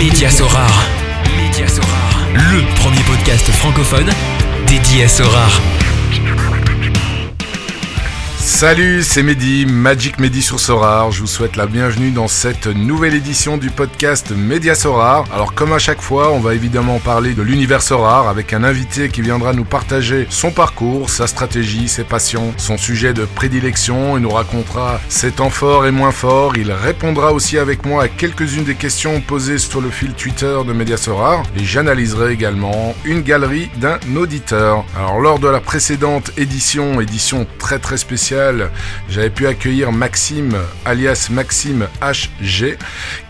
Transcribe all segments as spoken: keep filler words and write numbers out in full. Médias Sorare. Médias Sorare. Le premier podcast francophone dédié à Sorare. Salut, c'est Mehdi, Magic Mehdi sur Sorare. Je vous souhaite la bienvenue dans cette nouvelle édition du podcast Médias Sorare. Alors comme à chaque fois, on va évidemment parler de l'univers Sorare avec un invité qui viendra nous partager son parcours, sa stratégie, ses passions, son sujet de prédilection. Il nous racontera ses temps forts et moins forts. Il répondra aussi avec moi à quelques-unes des questions posées sur le fil Twitter de Médias Sorare. Et j'analyserai également une galerie d'un auditeur. Alors lors de la précédente édition, édition très très spéciale, j'avais pu accueillir Maxime, alias Maxime H G,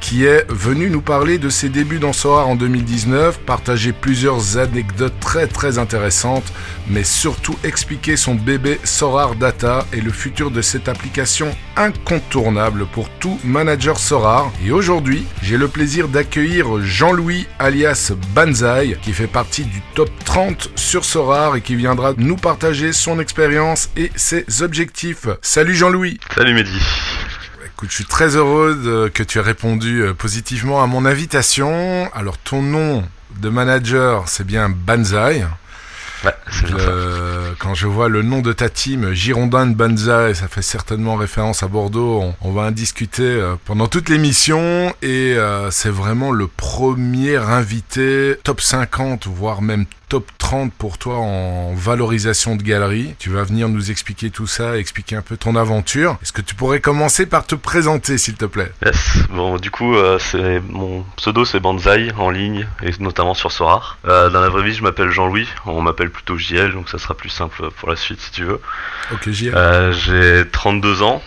qui est venu nous parler de ses débuts dans Sorare en deux mille dix-neuf, partager plusieurs anecdotes très très intéressantes, mais surtout expliquer son bébé SorareData et le futur de cette application incontournable pour tout manager Sorare. Et aujourd'hui, j'ai le plaisir d'accueillir Jean-Louis, alias Banzai, qui fait partie du top trente sur Sorare et qui viendra nous partager son expérience et ses objectifs. Salut Jean-Louis. Salut Mehdi. Écoute, je suis très heureux de, que tu aies répondu positivement à mon invitation. Alors, ton nom de manager, c'est bien Banzai. Ouais, c'est bien euh, ça. Quand je vois le nom de ta team, Girondins de Banzai, ça fait certainement référence à Bordeaux. On, on va en discuter pendant toute l'émission. Et euh, c'est vraiment le premier invité top cinquante, voire même top trente pour toi en valorisation de galerie. Tu vas venir nous expliquer tout ça, expliquer un peu ton aventure. Est-ce que tu pourrais commencer par te présenter, s'il te plaît? Yes. Bon, du coup, euh, c'est mon pseudo, c'est Banzai en ligne et notamment sur Sorare. Euh, dans la vraie vie, je m'appelle Jean-Louis. On m'appelle plutôt J L, donc ça sera plus simple pour la suite si tu veux. Ok, J L. Euh, j'ai trente-deux ans.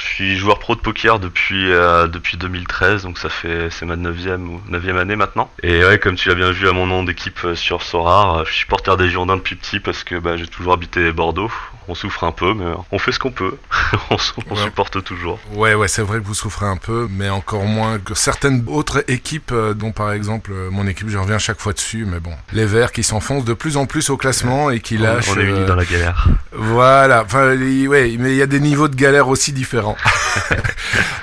Je suis joueur pro de poker depuis euh, depuis deux mille treize, donc ça fait c'est ma neuvième année maintenant. Et ouais, comme tu l'as bien vu à mon nom d'équipe sur Sorare, je suis supporter des Girondins depuis petit parce que bah, j'ai toujours habité Bordeaux. On souffre un peu, mais on fait ce qu'on peut. on on ouais. supporte toujours. Ouais, ouais, c'est vrai que vous souffrez un peu, mais encore moins que certaines autres équipes, dont par exemple mon équipe, je reviens chaque fois dessus, mais bon. Les Verts qui s'enfoncent de plus en plus au classement et qui lâchent... On est unis euh... dans la galère. Voilà, enfin, ouais, mais il y a des niveaux de galère aussi différents.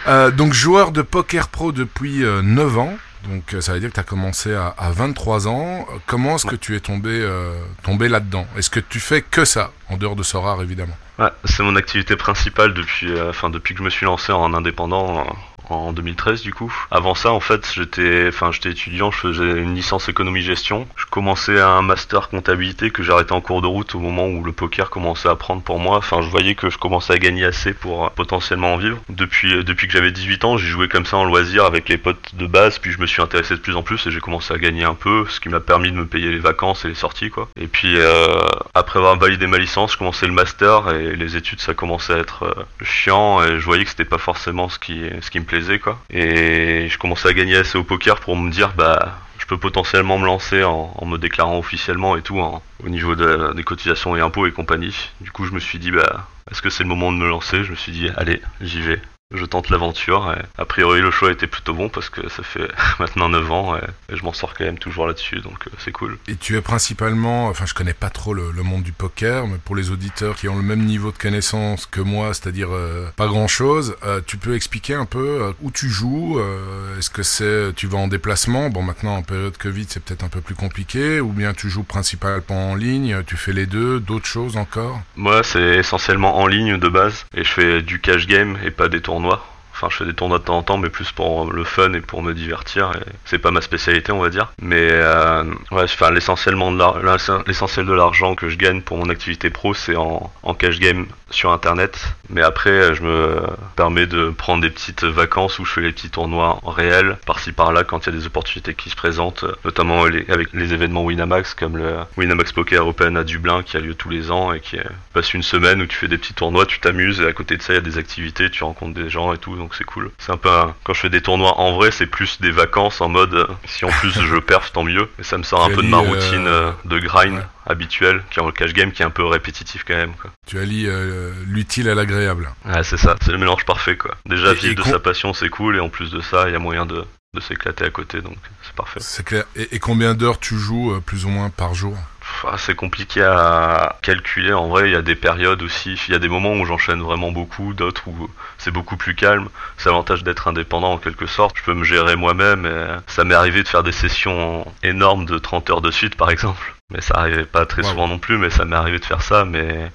euh, donc, joueur de poker pro depuis euh, neuf ans. Donc ça veut dire que tu as commencé à, à vingt-trois ans. Comment est-ce que tu es tombé, euh, tombé là-dedans? Est-ce que tu fais que ça, en dehors de Sorare évidemment? Ouais, c'est mon activité principale depuis, euh, enfin, depuis que je me suis lancé en indépendant en, en deux mille treize du coup. Avant ça en fait j'étais, enfin, j'étais étudiant, je faisais une licence économie-gestion. Je commençais un master comptabilité que j'arrêtais en cours de route au moment où le poker commençait à prendre pour moi. Enfin je voyais que je commençais à gagner assez pour potentiellement en vivre. Depuis, depuis que j'avais dix-huit ans j'ai joué comme ça en loisir avec les potes de base, puis je me suis intéressé de plus en plus et j'ai commencé à gagner un peu, ce qui m'a permis de me payer les vacances et les sorties quoi. Et puis euh, après avoir validé ma licence je commençais le master et les études ça commençait à être euh, chiant et je voyais que c'était pas forcément ce qui, ce qui me plaisait quoi. Et je commençais à gagner assez au poker pour me dire bah je peux potentiellement me lancer en, en me déclarant officiellement et tout hein, au niveau de, des cotisations et impôts et compagnie. Du coup je me suis dit bah est-ce que c'est le moment de me lancer? Je me suis dit allez j'y vais. Je tente l'aventure et a priori le choix était plutôt bon parce que ça fait maintenant neuf ans et je m'en sors quand même toujours là-dessus donc c'est cool. Et tu es principalement, enfin je connais pas trop le, le monde du poker mais pour les auditeurs qui ont le même niveau de connaissance que moi, c'est-à-dire euh, pas grand-chose, euh, tu peux expliquer un peu euh, où tu joues, euh, est-ce que c'est tu vas en déplacement, bon maintenant en période Covid c'est peut-être un peu plus compliqué ou bien tu joues principalement en ligne, tu fais les deux, d'autres choses encore? Moi c'est essentiellement en ligne de base et je fais du cash game et pas des tournois. Enfin, je fais des tournois de temps en temps, mais plus pour le fun et pour me divertir. Et c'est pas ma spécialité, on va dire. Mais euh, ouais, enfin, l'essentiellement de la, l'essentiel de l'argent que je gagne pour mon activité pro, c'est en, en cash game sur internet. Mais après, je me permets de prendre des petites vacances où je fais les petits tournois en réel, par-ci par-là, quand il y a des opportunités qui se présentent, notamment avec les événements Winamax, comme le Winamax Poker Open à Dublin, qui a lieu tous les ans et qui passe une semaine où tu fais des petits tournois, tu t'amuses, et à côté de ça, il y a des activités, tu rencontres des gens et tout, donc c'est cool. C'est un peu un... Quand je fais des tournois en vrai, c'est plus des vacances en mode, si en plus je perf, tant mieux. Et ça me sort un peu de ma routine euh... de grind. Ouais. Habituel, qui est en cash game, qui est un peu répétitif quand même quoi. Tu allies euh, l'utile à l'agréable. Ouais c'est ça, c'est le mélange parfait quoi. Déjà vivre de con... sa passion c'est cool et en plus de ça il y a moyen de, de s'éclater à côté donc c'est parfait. C'est clair. Et, et combien d'heures tu joues euh, plus ou moins par jour? ah, c'est compliqué à calculer. En vrai, il y a des périodes aussi, il y a des moments où j'enchaîne vraiment beaucoup, d'autres où c'est beaucoup plus calme. C'est l'avantage d'être indépendant en quelque sorte. Je peux me gérer moi-même. Et ça m'est arrivé de faire des sessions énormes de trente heures de suite, par exemple. Mais ça arrivait pas très souvent non plus, mais ça m'est arrivé de faire ça. Mais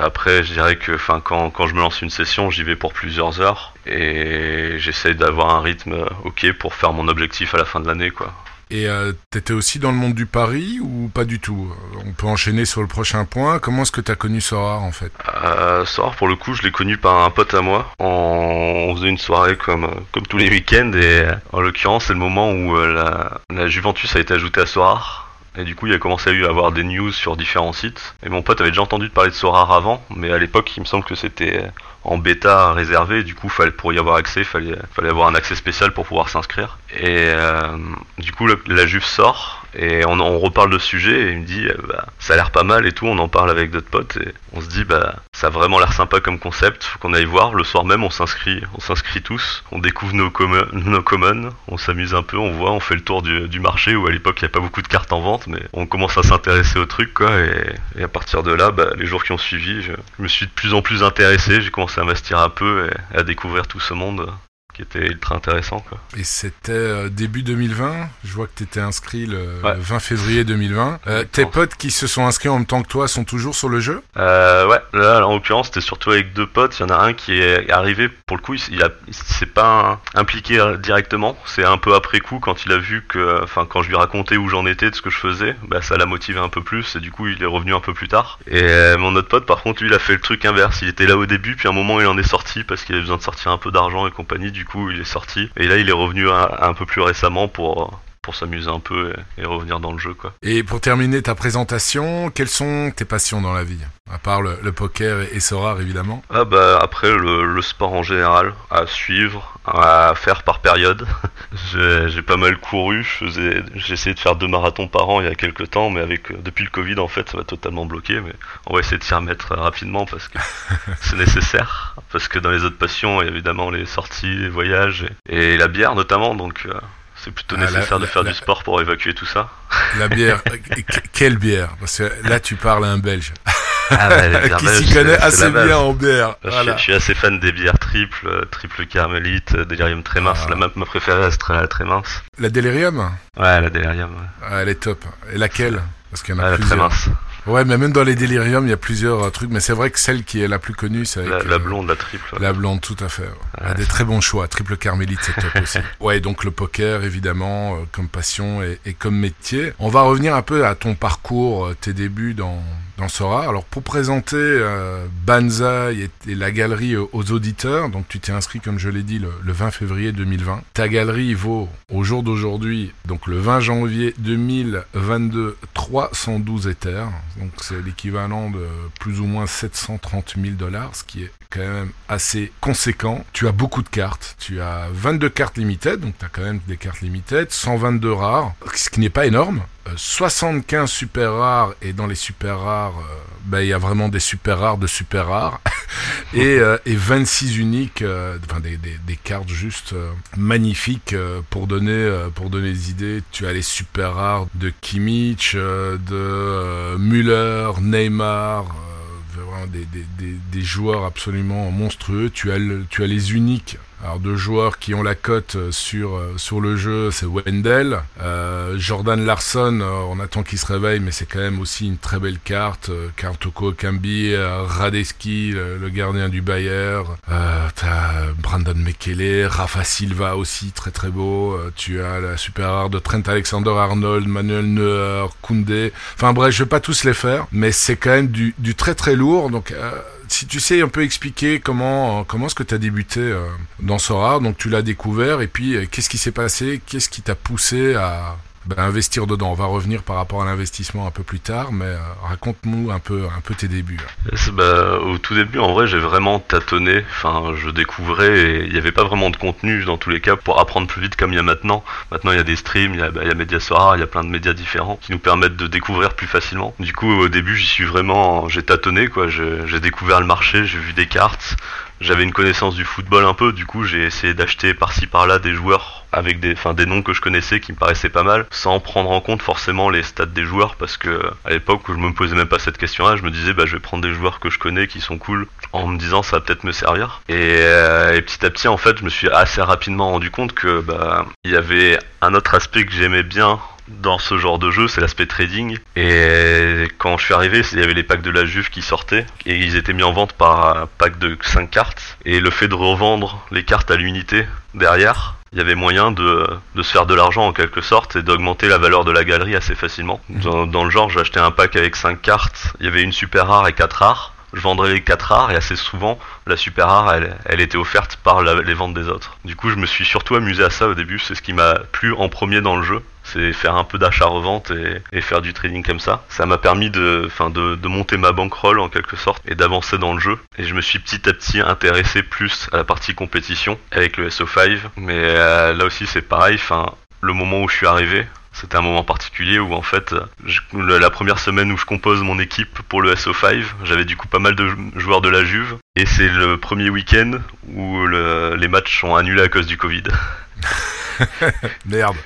après, je dirais que enfin, quand, quand je me lance une session, j'y vais pour plusieurs heures. Et j'essaye d'avoir un rythme ok pour faire mon objectif à la fin de l'année, quoi. Et euh, t'étais aussi dans le monde du pari ou pas du tout? On peut enchaîner sur le prochain point. Comment est-ce que t'as connu Sorare en fait? euh, Sorare, pour le coup, je l'ai connu par un pote à moi. On, on faisait une soirée comme, comme tous les week-ends. Et en l'occurrence, c'est le moment où euh, la, la Juventus a été ajoutée à Sorare. Et du coup, il a commencé à avoir des news sur différents sites. Et mon pote avait déjà entendu parler de Sorare avant, mais à l'époque, il me semble que c'était en bêta réservé. Du coup, fallait, pour y avoir accès, il fallait, fallait avoir un accès spécial pour pouvoir s'inscrire. Et euh, du coup, le, la Juve sort, et on, on reparle de ce sujet, et il me dit euh, bah, ça a l'air pas mal et tout, on en parle avec d'autres potes, et on se dit bah ça a vraiment l'air sympa comme concept, faut qu'on aille voir. Le soir même, on s'inscrit, on s'inscrit tous, on découvre nos, com- nos commons, on s'amuse un peu, on voit, on fait le tour du, du marché, où à l'époque, il n'y a pas beaucoup de cartes en vente, mais on commence à s'intéresser au truc, quoi, et, et à partir de là, bah, les jours qui ont suivi, je, je me suis de plus en plus intéressé, j'ai commencé à investir un peu et à découvrir tout ce monde qui était ultra intéressant, quoi. Et c'était euh, début deux mille vingt, je vois que t'étais inscrit le, ouais. le vingt février deux mille vingt. Euh, tes potes qui se sont inscrits en même temps que toi sont toujours sur le jeu? euh, Ouais, là en l'occurrence c'était surtout avec deux potes, il y en a un qui est arrivé, pour le coup, il, a, il s'est pas impliqué directement, c'est un peu après coup quand il a vu que, enfin quand je lui racontais où j'en étais, de ce que je faisais, bah ça l'a motivé un peu plus et du coup il est revenu un peu plus tard. Et euh, mon autre pote par contre, lui il a fait le truc inverse, il était là au début puis à un moment il en est sorti parce qu'il avait besoin de sortir un peu d'argent et compagnie, du Du coup il est sorti et là il est revenu un, un peu plus récemment pour, pour s'amuser un peu et, et revenir dans le jeu, quoi. Et pour terminer ta présentation, quelles sont tes passions dans la vie? À part le, le poker et, et Sorare évidemment. Ah bah après le, le sport en général, à suivre, à faire par période. j'ai, j'ai pas mal couru, je faisais, j'ai essayé de faire deux marathons par an il y a quelques temps, mais avec depuis le Covid en fait ça va totalement bloquer, mais on va essayer de s'y remettre rapidement parce que c'est nécessaire. Parce que dans les autres passions, il y a évidemment les sorties, les voyages et, et la bière notamment, donc euh, c'est plutôt ah, nécessaire la, de la, faire la, du sport pour évacuer tout ça. La bière, quelle bière? Parce que là tu parles à un Belge. Ah bah, qui s'y connaît assez bien en bière. Bah, voilà. je, je suis assez fan des bières triples, triple carmélite, délirium très mince. Ah. La map ma préférée reste la très mince. La délirium? Ouais, la délirium. Ouais. Ah, elle est top. Et laquelle? Parce qu'il y en a ah, plusieurs. La très mince. Ouais, mais même dans les délirium, il y a plusieurs trucs. Mais c'est vrai que celle qui est la plus connue, c'est avec la, la blonde, euh, la triple. Ouais. La blonde, tout à fait. Ouais. Ouais, a des très bons choix. Triple carmélite, c'est top aussi. Ouais, donc le poker, évidemment, euh, comme passion et, et comme métier. On va revenir un peu à ton parcours, euh, tes débuts dans dans Sorare. Alors, pour présenter euh, Banzai et, et la galerie euh, aux auditeurs, donc tu t'es inscrit, comme je l'ai dit, le, le vingt février deux mille vingt. Ta galerie vaut, au jour d'aujourd'hui, donc le vingt janvier deux mille vingt-deux, trois cent douze éthers. Donc c'est l'équivalent de plus ou moins sept cent trente mille dollars, ce qui est quand même assez conséquent. Tu as beaucoup de cartes. Tu as vingt-deux cartes limited, donc tu as quand même des cartes limited, cent vingt-deux rares, ce qui n'est pas énorme. soixante-quinze super rares, et dans les super rares, euh, ben, il y a vraiment des super rares de super rares, et, euh, et vingt-six uniques, euh, enfin, des, des, des cartes juste euh, magnifiques euh, pour, donner, euh, pour donner des idées. Tu as les super rares de Kimmich, euh, de euh, Müller, Neymar, euh, des, des, des, des joueurs absolument monstrueux. Tu as, le, tu as les uniques. Alors, deux joueurs qui ont la cote sur, sur le jeu, c'est Wendel. Euh, Jordan Larson, on attend qu'il se réveille, mais c'est quand même aussi une très belle carte. Euh, carte Toko Ekambi, euh, Radesky, le, le gardien du Bayer. Euh, t'as Brandon Mechele, Rafa Silva aussi, très très beau. Euh, tu as la super rare de Trent Alexander-Arnold, Manuel Neuer, Koundé. Enfin bref, je vais pas tous les faire, mais c'est quand même du, du très très lourd, donc... Euh, si tu sais un peu expliquer comment comment est-ce que tu as débuté dans Sorare, donc tu l'as découvert, et puis qu'est-ce qui s'est passé, qu'est-ce qui t'a poussé à ben, investir dedans. On va revenir par rapport à l'investissement un peu plus tard, mais euh, raconte-nous un peu, un peu tes débuts. Bah, au tout début, en vrai, j'ai vraiment tâtonné. Enfin, je découvrais et il n'y avait pas vraiment de contenu, dans tous les cas, pour apprendre plus vite comme il y a maintenant. Maintenant, il y a des streams, il y a, bah, il y a Médias Sorare, il y a plein de médias différents qui nous permettent de découvrir plus facilement. Du coup, au début, j'y suis vraiment... J'ai tâtonné, quoi. Je, j'ai découvert le marché, j'ai vu des cartes... j'avais une connaissance du football un peu, du coup j'ai essayé d'acheter par-ci par-là des joueurs avec des, enfin, des noms que je connaissais qui me paraissaient pas mal, sans prendre en compte forcément les stats des joueurs, parce que à l'époque où je me posais même pas cette question-là, je me disais bah je vais prendre des joueurs que je connais qui sont cool, en me disant ça va peut-être me servir. Et, euh, et petit à petit en fait je me suis assez rapidement rendu compte que bah il y avait un autre aspect que j'aimais bien dans ce genre de jeu, c'est l'aspect trading. Et quand je suis arrivé, il y avait les packs de la Juve qui sortaient et ils étaient mis en vente par un pack de cinq cartes, et le fait de revendre les cartes à l'unité derrière, il y avait moyen de, de se faire de l'argent en quelque sorte et d'augmenter la valeur de la galerie assez facilement. Dans, dans le genre, j'ai acheté un pack avec cinq cartes, il y avait une super rare et quatre rares. Je vendrais les quatre rares et assez souvent la super rare elle, elle était offerte par la, les ventes des autres. Du coup je me suis surtout amusé à ça au début, c'est ce qui m'a plu en premier dans le jeu, c'est faire un peu d'achat-revente et, et faire du trading comme ça. Ça m'a permis de, enfin de, de monter ma bankroll en quelque sorte et d'avancer dans le jeu. Et je me suis petit à petit intéressé plus à la partie compétition avec le S O cinq, mais euh, là aussi c'est pareil, enfin le moment où je suis arrivé, c'était un moment particulier où en fait, je, la première semaine où je compose mon équipe pour le S O cinq, j'avais du coup pas mal de joueurs de la Juve. Et c'est le premier week-end où le, les matchs sont annulés à cause du Covid. Merde.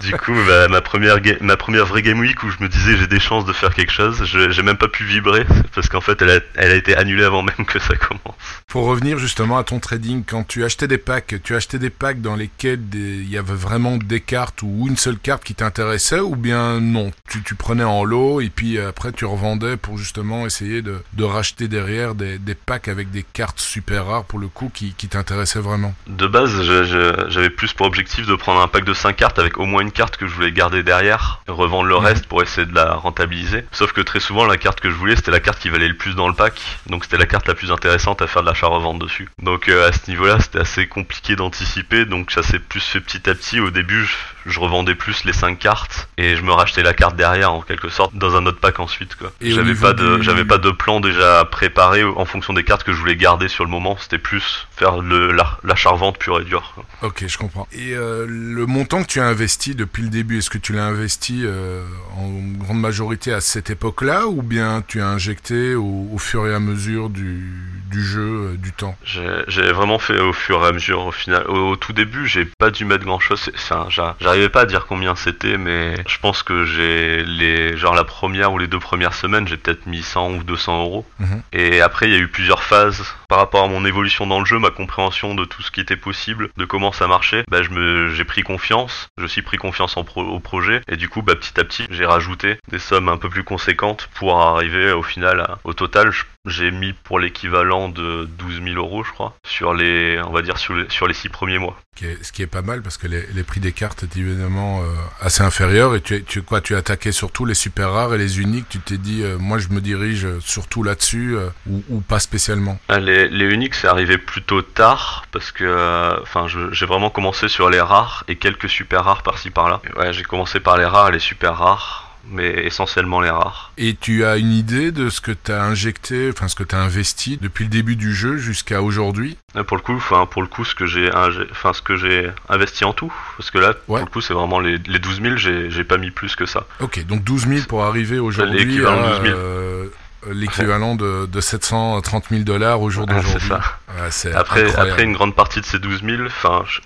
Du coup, bah, ma première ga- ma première vraie game week où je me disais j'ai des chances de faire quelque chose, je, j'ai même pas pu vibrer parce qu'en fait elle a, elle a été annulée avant même que ça commence. Pour revenir justement à ton trading, quand tu achetais des packs, tu achetais des packs dans lesquels il y avait vraiment des cartes ou une seule carte qui t'intéressait, ou bien non, tu, tu prenais en lot et puis après tu revendais pour justement essayer de, de racheter derrière des, des packs avec des cartes super rares pour le coup qui, qui t'intéressaient vraiment. De base, je, je, j'avais plus pour objectif de prendre un pack de cinq cartes avec au moins une carte que je voulais garder derrière et revendre le reste pour essayer de la rentabiliser. Sauf que très souvent la carte que je voulais c'était la carte qui valait le plus dans le pack, donc c'était la carte la plus intéressante à faire de l'achat-revente dessus. Donc euh, à ce niveau-là c'était assez compliqué d'anticiper, donc ça s'est plus fait petit à petit. Au début je, je revendais plus les cinq cartes et je me rachetais la carte derrière en quelque sorte dans un autre pack ensuite quoi. Et j'avais pas de, du... j'avais pas de plan déjà préparé en fonction des cartes que je voulais garder sur le moment, c'était plus faire le, la, l'achat-revente pure et dure. Ok, je comprends. Et euh, le montant que tu as investi depuis le début, est-ce que tu l'as investi euh, en grande majorité à cette époque-là, ou bien tu as injecté au, au fur et à mesure du, du jeu, euh, du temps? j'ai, j'ai vraiment fait au fur et à mesure. Au final, au, au tout début, j'ai pas dû mettre grand-chose. Enfin, j'arrivais pas à dire combien c'était, mais je pense que j'ai les, genre la première ou les deux premières semaines, j'ai peut-être mis cent ou deux cents euros. Mmh. Et après, il y a eu plusieurs phases par rapport à mon évolution dans le jeu, ma compréhension de tout ce qui était possible, de comment ça marchait. Bah, je me, j'ai pris confiance. Je suis pris confiance en pro, au projet et du coup bah, petit à petit j'ai rajouté des sommes un peu plus conséquentes pour arriver au final à, au total je, j'ai mis pour l'équivalent de douze mille euros je crois sur les on va dire sur les, sur les six premiers mois. Ce qui est pas mal parce que les, les prix des cartes étaient évidemment euh, assez inférieurs et tu, tu, quoi, tu attaquais surtout les super rares et les uniques, tu t'es dit euh, moi je me dirige surtout là-dessus euh, ou, ou pas spécialement. Ah, les, les uniques c'est arrivé plutôt tard parce que enfin euh, j'ai vraiment commencé sur les rares et quelques super rares par-ci par-là. Ouais, j'ai commencé par les rares et les super rares, mais essentiellement les rares. Et tu as une idée de ce que tu as injecté, enfin ce que tu as investi depuis le début du jeu jusqu'à aujourd'hui? Pour le coup, enfin pour le coup ce que j'ai enfin ce que j'ai investi en tout, parce que là ouais. Pour le coup c'est vraiment les les douze mille, j'ai j'ai pas mis plus que ça. OK, donc douze mille pour arriver aujourd'hui l'équivalent à douze mille. Euh... l'équivalent de, de sept cent trente mille dollars au jour d'aujourd'hui. C'est ça. Ouais, c'est après, après une grande partie de ces douze mille, enfin, je,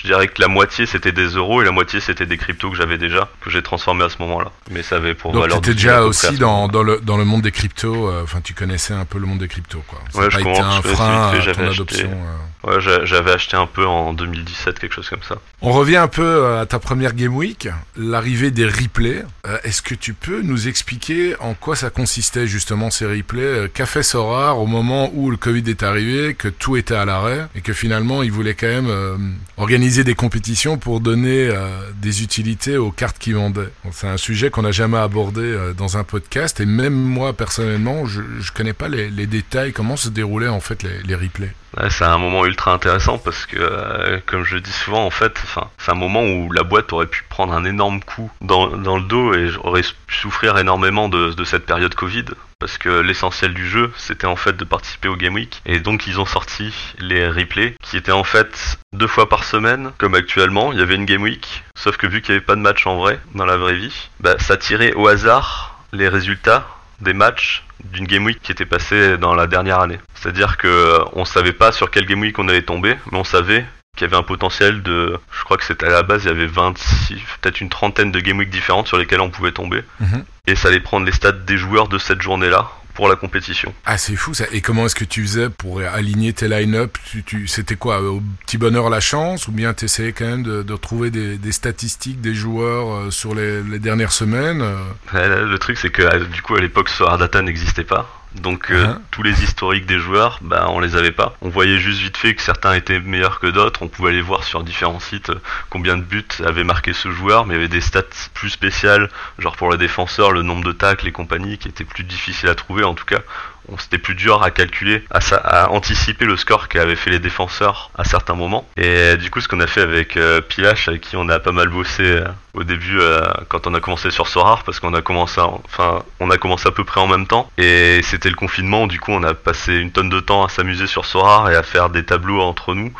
je dirais que la moitié c'était des euros et la moitié c'était des cryptos que j'avais déjà, que j'ai transformé à ce moment-là. Mais ça avait pour donc valeur. Donc tu étais déjà aussi dans, dans, le, dans le monde des cryptos, enfin euh, tu connaissais un peu le monde des cryptos quoi. Ça ouais, je comprends. Un frein à ton adoption. Euh... Ouais, j'avais acheté un peu en deux mille dix-sept, quelque chose comme ça. On revient un peu à ta première Game Week, l'arrivée des replays. Euh, est-ce que tu peux nous expliquer en quoi ça consistait justement ces replays? Qu'a fait Sorare au moment où le Covid est arrivé, que tout était à l'arrêt et que finalement ils voulaient quand même euh, organiser des compétitions pour donner euh, des utilités aux cartes qui vendaient? Bon, c'est un sujet qu'on n'a jamais abordé euh, dans un podcast et même moi personnellement je, je connais pas les, les détails, comment se déroulaient en fait les, les replays. Ouais, c'est un moment ultra intéressant parce que, euh, comme je dis souvent, en fait, c'est un moment où la boîte aurait pu prendre un énorme coup dans, dans le dos et aurait pu souffrir énormément de, de cette période Covid parce que l'essentiel du jeu, c'était en fait de participer au Game Week et donc ils ont sorti les replays qui étaient en fait deux fois par semaine, comme actuellement, il y avait une Game Week, sauf que vu qu'il n'y avait pas de match en vrai, dans la vraie vie, bah, ça tirait au hasard les résultats des matchs d'une game week qui était passée dans la dernière année. C'est-à-dire qu'on ne savait pas sur quelle game week on allait tomber, mais on savait qu'il y avait un potentiel de... Je crois que c'était à la base, il y avait vingt-six, peut-être une trentaine de game week différentes sur lesquelles on pouvait tomber. Mmh. Et ça allait prendre les stats des joueurs de cette journée-là pour la compétition. Ah, c'est fou ça. Et comment est-ce que tu faisais pour aligner tes line-up? tu, tu, C'était quoi, au petit bonheur la chance? Ou bien tu essayais quand même de, de retrouver des, des statistiques des joueurs euh, sur les, les dernières semaines euh... ouais, là, le truc c'est que euh, du coup à l'époque SorareData n'existait pas. Donc euh, hein tous les historiques des joueurs, bah, on les avait pas. On voyait juste vite fait que certains étaient meilleurs que d'autres. On pouvait aller voir sur différents sites combien de buts avait marqué ce joueur, mais il y avait des stats plus spéciales, genre pour les défenseurs, le nombre de tacles et compagnie, qui étaient plus difficiles à trouver en tout cas. On, c'était plus dur à calculer, à, sa- à anticiper le score qu'avaient fait les défenseurs à certains moments. Et du coup, ce qu'on a fait avec euh, Pilash, avec qui on a pas mal bossé euh, au début euh, quand on a commencé sur Sorare, parce qu'on a commencé, à, enfin, on a commencé à peu près en même temps. Et c'était le confinement, du coup, on a passé une tonne de temps à s'amuser sur Sorare et à faire des tableaux entre nous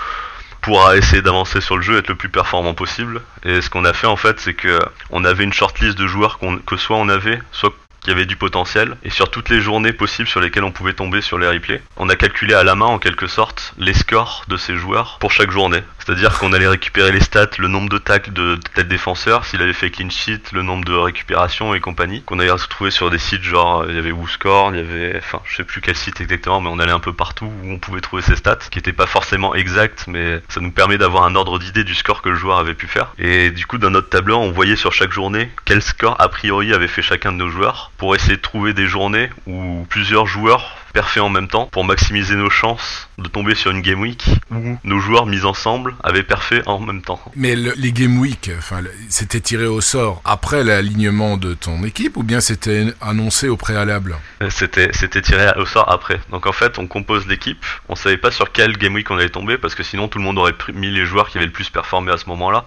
pour essayer d'avancer sur le jeu, être le plus performant possible. Et ce qu'on a fait en fait, c'est que on avait une shortlist de joueurs qu'on, que soit on avait, soit qu'il y avait du potentiel, et sur toutes les journées possibles sur lesquelles on pouvait tomber sur les replays, on a calculé à la main en quelque sorte les scores de ces joueurs pour chaque journée. C'est-à-dire qu'on allait récupérer les stats, le nombre de tacles de tête défenseur, s'il avait fait clean sheet, le nombre de récupérations et compagnie, qu'on allait retrouver sur des sites genre, il y avait WhoScore, il y avait, enfin je sais plus quel site exactement, mais on allait un peu partout où on pouvait trouver ces stats, qui n'étaient pas forcément exactes, mais ça nous permet d'avoir un ordre d'idée du score que le joueur avait pu faire. Et du coup, dans notre tableau, on voyait sur chaque journée quel score a priori avait fait chacun de nos joueurs, pour essayer de trouver des journées où plusieurs joueurs perfaient en même temps pour maximiser nos chances de tomber sur une game week où nos joueurs mis ensemble avaient perfé en même temps. Mais le, les game week, enfin, c'était tiré au sort après l'alignement de ton équipe ou bien c'était annoncé au préalable? C'était, c'était tiré au sort après. Donc en fait, on compose l'équipe, on savait pas sur quelle game week on allait tomber parce que sinon tout le monde aurait mis les joueurs qui avaient le plus performé à ce moment-là.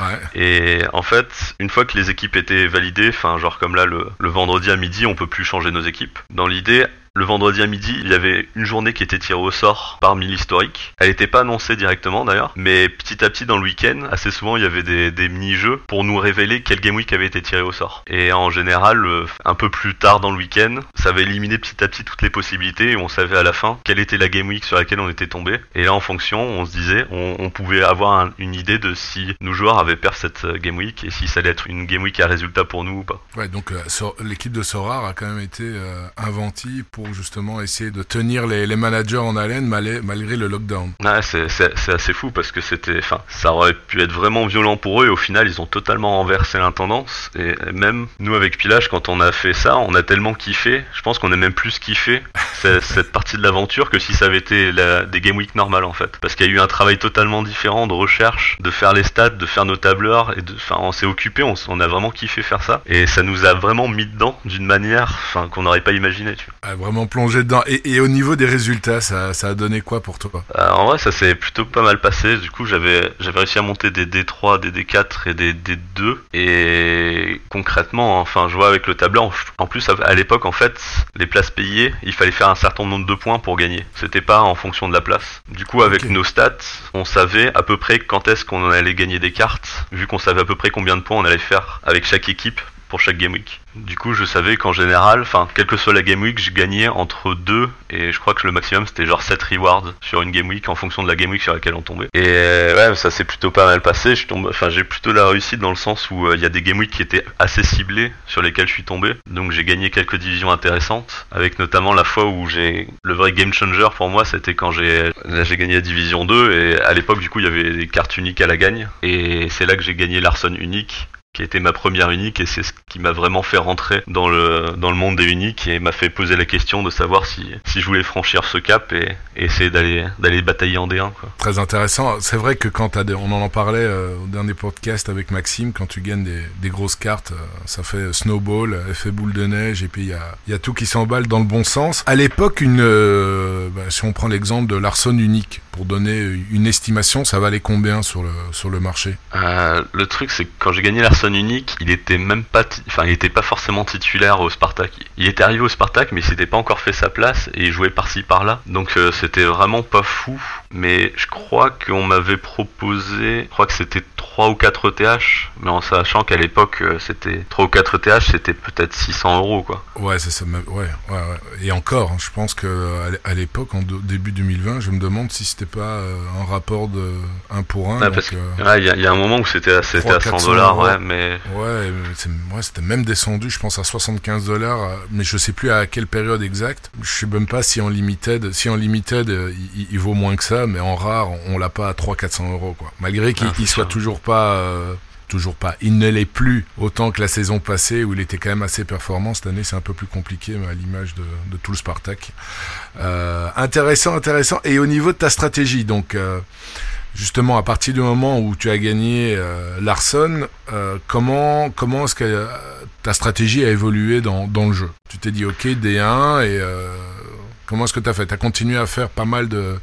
Ouais. Et en fait, une fois que les équipes étaient validées, enfin genre comme là le, le vendredi à midi, on peut plus changer nos équipes. Dans l'idée, le vendredi à midi, il y avait une journée qui était tirée au sort parmi l'historique. Elle n'était pas annoncée directement d'ailleurs, mais petit à petit dans le week-end, assez souvent il y avait des, des mini-jeux pour nous révéler quel game week avait été tiré au sort. Et en général, un peu plus tard dans le week-end, ça avait éliminé petit à petit toutes les possibilités et on savait à la fin quelle était la game week sur laquelle on était tombé. Et là en fonction, on se disait, on, on pouvait avoir un, une idée de si nos joueurs avaient perdu cette game week et si ça allait être une game week à résultat pour nous ou pas. Ouais, donc euh, so- l'équipe de Sorare a quand même été euh, inventive pour justement essayer de tenir les, les managers en haleine malé, malgré le lockdown. Ah, c'est, c'est, c'est assez fou parce que c'était, enfin, ça aurait pu être vraiment violent pour eux et au final ils ont totalement renversé l'intendance. Et même nous avec Pilage, quand on a fait ça, on a tellement kiffé, je pense qu'on a même plus kiffé cette partie de l'aventure que si ça avait été la, des game week normales en fait. Parce qu'il y a eu un travail totalement différent de recherche, de faire les stats, de faire nos tableurs et de, enfin, on s'est occupé, on, on a vraiment kiffé faire ça et ça nous a vraiment mis dedans d'une manière, enfin, qu'on n'aurait pas imaginé. Tu vois. Ah, vraiment plongé dedans. Et, et au niveau des résultats, ça, ça a donné quoi pour toi? euh, En vrai, ça s'est plutôt pas mal passé. Du coup, j'avais, j'avais réussi à monter des D trois, des D quatre et des D deux. Et concrètement, enfin, je vois avec le tableur, en plus, à l'époque, en fait, les places payées, il fallait faire un certain nombre de points pour gagner. C'était pas en fonction de la place. Du coup, avec okay. nos stats, on savait à peu près quand est-ce qu'on allait gagner des cartes, vu qu'on savait à peu près combien de points on allait faire avec chaque équipe pour chaque game week. Du coup, je savais qu'en général, enfin, quelle que soit la game week, je gagnais entre deux et je crois que le maximum c'était genre sept rewards sur une game week en fonction de la game week sur laquelle on tombait. Et ouais, ça s'est plutôt pas mal passé. Je tombe, enfin, j'ai plutôt la réussite dans le sens où il euh, y a des game week qui étaient assez ciblées sur lesquelles je suis tombé. Donc j'ai gagné quelques divisions intéressantes, avec notamment la fois où j'ai le vrai game changer pour moi, c'était quand j'ai là, j'ai gagné la division deux et à l'époque du coup il y avait des cartes uniques à la gagne et c'est là que j'ai gagné l'Arson unique, qui a été ma première unique et c'est ce qui m'a vraiment fait rentrer dans le dans le monde des uniques et m'a fait poser la question de savoir si si je voulais franchir ce cap et, et essayer d'aller d'aller batailler en D un quoi. Très intéressant, c'est vrai que quand t'as des, on en parlait euh, au dernier podcast avec Maxime, quand tu gagnes des des grosses cartes, euh, ça fait snowball, effet boule de neige et puis il y a il y a tout qui s'emballe dans le bon sens. À l'époque une euh, bah, si on prend l'exemple de l'Arson unique, pour donner une estimation, ça valait combien sur le, sur le marché ? euh, Le truc, c'est que quand j'ai gagné l'Arson Unique, il était même pas, ti- enfin, il était pas forcément titulaire au Spartak. Il était arrivé au Spartak, mais il s'était pas encore fait sa place et il jouait par-ci par-là. Donc euh, c'était vraiment pas fou. Mais je crois qu'on m'avait proposé, je crois que c'était trois ou quatre E T H, mais en sachant qu'à l'époque, c'était trois ou quatre E T H, c'était peut-être six cents euros, quoi. Ouais, c'est ça. Ouais, ouais, ouais. Et encore, je pense que à l'époque, en début deux mille vingt, je me demande si c'était pas un rapport de un pour un. Ah, parce que il ouais, y, y a un moment où c'était à, c'était à cent dollars, ouais, mais ouais, c'est, ouais, c'était même descendu, je pense à soixante-quinze dollars, mais je sais plus à quelle période exacte. Je sais même pas si en limited, si en limited, il, il vaut moins que ça, mais en rare, on l'a pas à trois cents quatre cents euros, quoi. Malgré qu'il ah, il soit toujours pas. Euh, Toujours pas. Il ne l'est plus autant que la saison passée où il était quand même assez performant. Cette année, c'est un peu plus compliqué, mais à l'image de, de tout le Spartak. Euh, intéressant, intéressant. Et au niveau de ta stratégie, donc euh, justement, à partir du moment où tu as gagné euh, Larson, euh, comment comment est-ce que euh, ta stratégie a évolué dans dans le jeu ? Tu t'es dit OK D un et euh, comment est-ce que tu as fait ? Tu as continué à faire pas mal de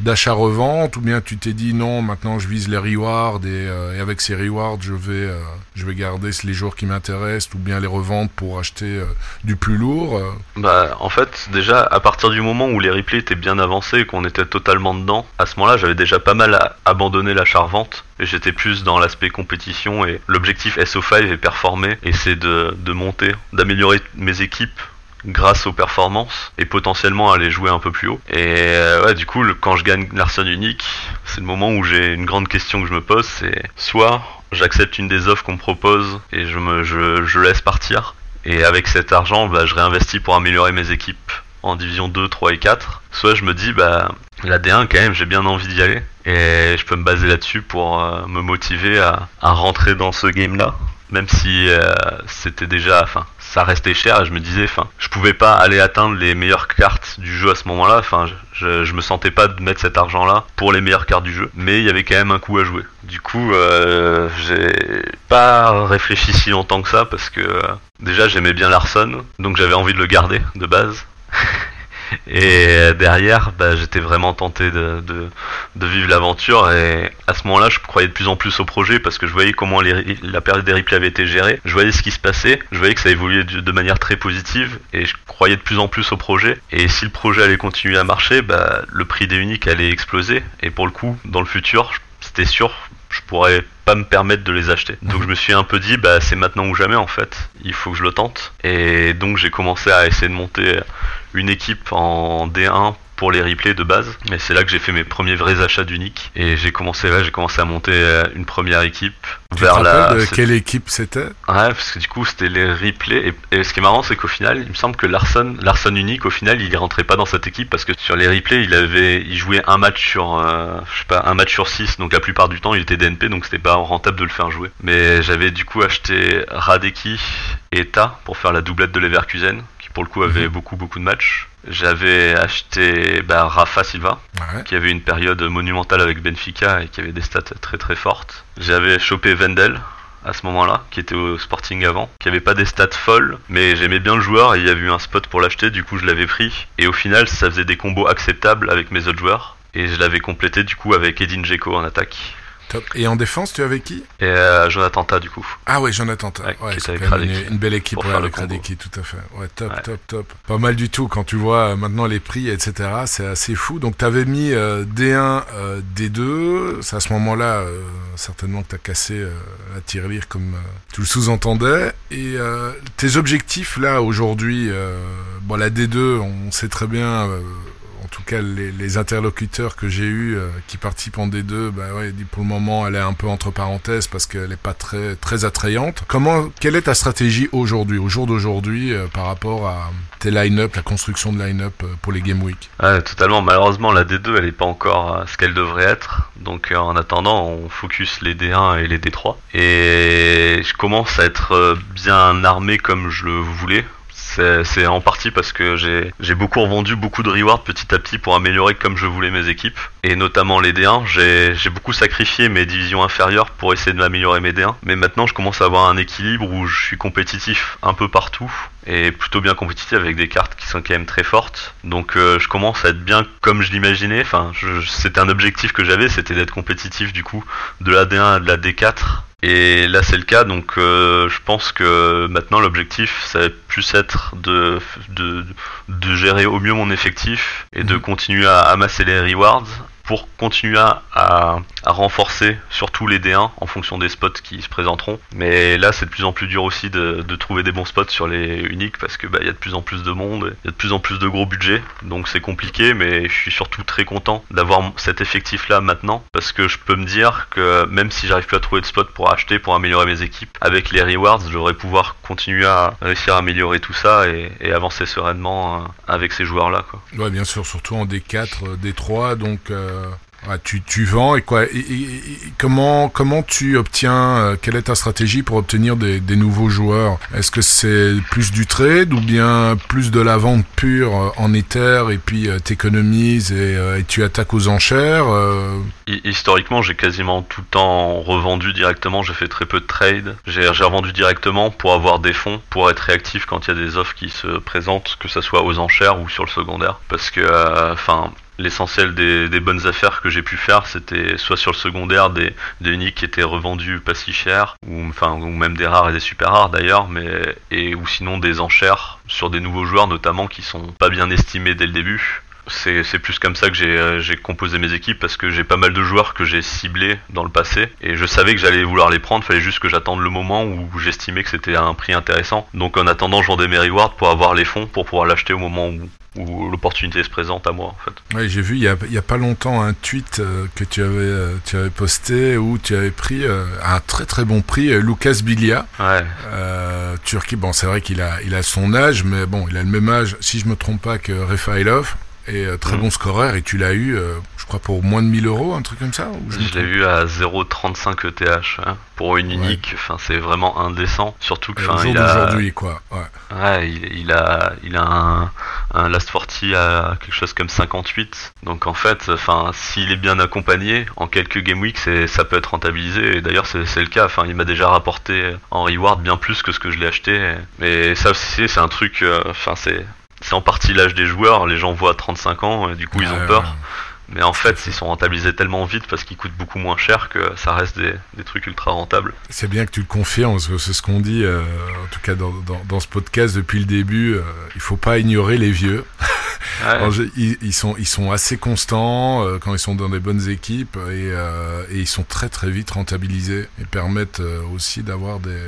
d'achat-revente, ou bien tu t'es dit non, maintenant je vise les rewards et, euh, et avec ces rewards je vais euh, je vais garder les jours qui m'intéressent, ou bien les revendre pour acheter euh, du plus lourd euh. Bah en fait, déjà à partir du moment où les replays étaient bien avancés et qu'on était totalement dedans, à ce moment-là j'avais déjà pas mal à abandonné l'achat-revente et j'étais plus dans l'aspect compétition, et l'objectif S O cinq est performer et c'est de, de monter, d'améliorer mes équipes grâce aux performances et potentiellement aller jouer un peu plus haut. Et euh, ouais, du coup, le, quand je gagne l'Arson Unique, c'est le moment où j'ai une grande question que je me pose, c'est soit j'accepte une des offres qu'on me propose et je me je, je laisse partir, et avec cet argent, bah, je réinvestis pour améliorer mes équipes en division deux, trois et quatre, soit je me dis bah la D un quand même j'ai bien envie d'y aller et je peux me baser là-dessus pour euh, me motiver à, à rentrer dans ce game-là, même si euh, c'était déjà, enfin ça restait cher, et je me disais, enfin, je pouvais pas aller atteindre les meilleures cartes du jeu à ce moment-là, enfin, je, je me sentais pas de mettre cet argent-là pour les meilleures cartes du jeu, mais il y avait quand même un coup à jouer. Du coup, euh, j'ai pas réfléchi si longtemps que ça, parce que, euh, déjà, j'aimais bien Larson, donc j'avais envie de le garder, de base. Et derrière, bah, j'étais vraiment tenté de, de, de vivre l'aventure, et à ce moment-là, je croyais de plus en plus au projet parce que je voyais comment les, la période des replays avait été gérée, je voyais ce qui se passait, je voyais que ça évoluait de, de manière très positive, et je croyais de plus en plus au projet. Et si le projet allait continuer à marcher, bah, le prix des uniques allait exploser, et pour le coup, dans le futur, c'était sûr, je pourrais pas me permettre de les acheter. Donc je me suis un peu dit, bah, c'est maintenant ou jamais en fait, il faut que je le tente. Et donc j'ai commencé à essayer de monter une équipe en D un pour les replays de base, et c'est là que j'ai fait mes premiers vrais achats d'unique, et j'ai commencé là, j'ai commencé à monter une première équipe. Tu vers te rappelles la... quelle équipe c'était ? Ouais, parce que du coup c'était les replays, et, et ce qui est marrant c'est qu'au final, il me semble que Larson, Larson Unique, au final il rentrait pas dans cette équipe parce que sur les replays il avait, il jouait un match sur, euh, je sais pas, un match sur six, donc la plupart du temps il était D N P, donc c'était pas rentable de le faire jouer. Mais j'avais du coup acheté Radesky et Ta pour faire la doublette de Leverkusen, qui pour le coup avait mmh. beaucoup beaucoup de matchs. J'avais acheté bah, Rafa Silva, ouais. qui avait une période monumentale avec Benfica et qui avait des stats très très fortes. J'avais chopé Wendel à ce moment-là, qui était au Sporting avant, qui avait pas des stats folles, mais j'aimais bien le joueur et il y avait eu un spot pour l'acheter, du coup je l'avais pris. Et au final, ça faisait des combos acceptables avec mes autres joueurs, et je l'avais complété du coup avec Edin Dzeko en attaque. Top. Et en défense, tu avais qui ? Et euh, Jonathan Ta, du coup. Ah oui, Jonathan Ta. Ouais, ouais, c'est quand même une, une belle équipe pour ouais, faire le Radesky, tout à fait. Ouais, top, ouais. top, top. Pas mal du tout quand tu vois maintenant les prix, et cetera. C'est assez fou. Donc, tu avais mis euh, D un, euh, D deux. C'est à ce moment-là, euh, certainement que tu as cassé euh, la tirelire comme euh, tu le sous-entendais. Et euh, tes objectifs, là, aujourd'hui, euh, bon, la D deux, on sait très bien... Euh, en tout cas, les, les interlocuteurs que j'ai eus euh, qui participent en D deux, bah ouais, pour le moment, elle est un peu entre parenthèses parce qu'elle n'est pas très, très attrayante. Comment, quelle est ta stratégie aujourd'hui, au jour d'aujourd'hui, euh, par rapport à tes line-up, la construction de line-up euh, pour les Game Week ? Ah, totalement. Malheureusement, la D deux, elle n'est pas encore euh, ce qu'elle devrait être. Donc, euh, en attendant, on focus les D un et les D trois. Et je commence à être euh, bien armé comme je le voulais. C'est, c'est en partie parce que j'ai, j'ai beaucoup revendu beaucoup de rewards petit à petit pour améliorer comme je voulais mes équipes. Et notamment les D un, j'ai, j'ai beaucoup sacrifié mes divisions inférieures pour essayer de m'améliorer mes D un. Mais maintenant je commence à avoir un équilibre où je suis compétitif un peu partout. Et plutôt bien compétitif avec des cartes qui sont quand même très fortes. Donc euh, je commence à être bien comme je l'imaginais. Enfin, je, c'était un objectif que j'avais, c'était d'être compétitif du coup de la D un à de la D quatre. Et là c'est le cas, donc euh, je pense que maintenant l'objectif ça va plus être de, de, de gérer au mieux mon effectif et de continuer à amasser les rewards pour continuer à, à, à renforcer surtout les D un en fonction des spots qui se présenteront. Mais là c'est de plus en plus dur aussi de, de trouver des bons spots sur les uniques parce que bah, y a de plus en plus de monde, il y a de plus en plus de gros budgets, donc c'est compliqué, mais je suis surtout très content d'avoir cet effectif là maintenant parce que je peux me dire que même si j'arrive plus à trouver de spots pour acheter, pour améliorer mes équipes, avec les rewards je devrais pouvoir continuer à réussir à améliorer tout ça et, et avancer sereinement avec ces joueurs là quoi. Ouais bien sûr, surtout en D quatre, D trois, donc euh... Ah, tu, tu vends et quoi et, et, et comment, comment tu obtiens euh, quelle est ta stratégie pour obtenir des, des nouveaux joueurs? Est-ce que c'est plus du trade ou bien plus de la vente pure euh, en éther et puis euh, t'économises et, euh, et tu attaques aux enchères euh... Historiquement, j'ai quasiment tout le temps revendu directement. J'ai fait très peu de trade. J'ai, j'ai revendu directement pour avoir des fonds, pour être réactif quand il y a des offres qui se présentent, que ça soit aux enchères ou sur le secondaire. Parce que, enfin... Euh, l'essentiel des, des bonnes affaires que j'ai pu faire, c'était soit sur le secondaire des, des uniques qui étaient revendus pas si cher, ou, enfin, ou même des rares et des super rares d'ailleurs, mais, et, ou sinon des enchères sur des nouveaux joueurs notamment qui sont pas bien estimés dès le début. C'est, c'est plus comme ça que j'ai, j'ai composé mes équipes parce que j'ai pas mal de joueurs que j'ai ciblés dans le passé et je savais que j'allais vouloir les prendre, fallait juste que j'attende le moment où j'estimais que c'était à un prix intéressant. Donc en attendant, je vendais mes rewards pour avoir les fonds pour pouvoir l'acheter au moment où où l'opportunité se présente à moi en fait. Oui, j'ai vu il y a, il y a pas longtemps un tweet euh, que tu avais euh, tu avais posté où tu avais pris euh, à un très très bon prix euh, Lucas Bilia. Ouais. Euh, Turquie. Bon, c'est vrai qu'il a il a son âge, mais bon, il a le même âge si je me trompe pas que Refailov. Et euh, très mmh. bon scoreur, et tu l'as eu, euh, je crois, pour moins de mille euros, un truc comme ça ou je, je l'ai eu à zéro virgule trente-cinq E T H, hein, pour une unique, ouais. C'est vraiment indécent, surtout que... Au jour d'aujourd'hui, a... quoi. Ouais, ouais il, il a, il a un, un Last quarante à quelque chose comme cinquante-huit, donc en fait, s'il est bien accompagné, en quelques game weeks, c'est, ça peut être rentabilisé, et d'ailleurs, c'est, c'est le cas, il m'a déjà rapporté en reward bien plus que ce que je l'ai acheté, mais ça aussi, c'est un truc, enfin, euh, c'est... C'est en partie l'âge des joueurs, les gens voient trente-cinq ans et du coup ils ont peur. Mais en fait, ils sont rentabilisés tellement vite parce qu'ils coûtent beaucoup moins cher que ça reste des, des trucs ultra rentables. C'est bien que tu le confirmes, c'est ce qu'on dit, euh, en tout cas dans, dans, dans ce podcast depuis le début, euh, il faut pas ignorer les vieux. Ouais. Alors, ils, ils, sont, ils sont assez constants euh, quand ils sont dans des bonnes équipes et, euh, et ils sont très très vite rentabilisés et permettent euh, aussi d'avoir des,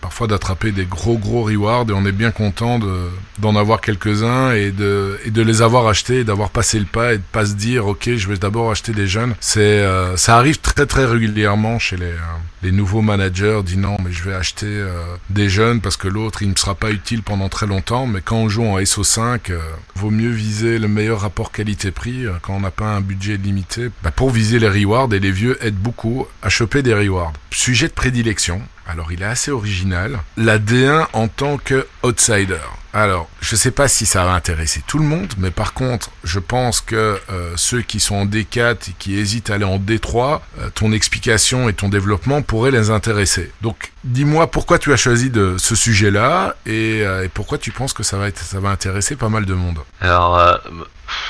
parfois d'attraper des gros gros rewards et on est bien content de, d'en avoir quelques-uns et de, et de les avoir achetés et d'avoir passé le pas et de pas se dire ok je vais d'abord acheter des jeunes. C'est, euh, ça arrive très très régulièrement chez les, euh, les nouveaux managers, disent non mais je vais acheter euh, des jeunes parce que l'autre il ne me sera pas utile pendant très longtemps, mais quand on joue en S O cinq, euh, vaut mieux viser le meilleur rapport qualité-prix euh, quand on n'a pas un budget limité, bah, pour viser les rewards, et les vieux aident beaucoup à choper des rewards. Sujet de prédilection, alors il est assez original, la D un en tant que outsider. Alors, je sais pas si ça va intéresser tout le monde, mais par contre, je pense que euh, ceux qui sont en D quatre et qui hésitent à aller en D trois, euh, ton explication et ton développement pourraient les intéresser. Donc, dis-moi pourquoi tu as choisi de ce sujet-là et, euh, et pourquoi tu penses que ça va être, ça va intéresser pas mal de monde. Alors, euh,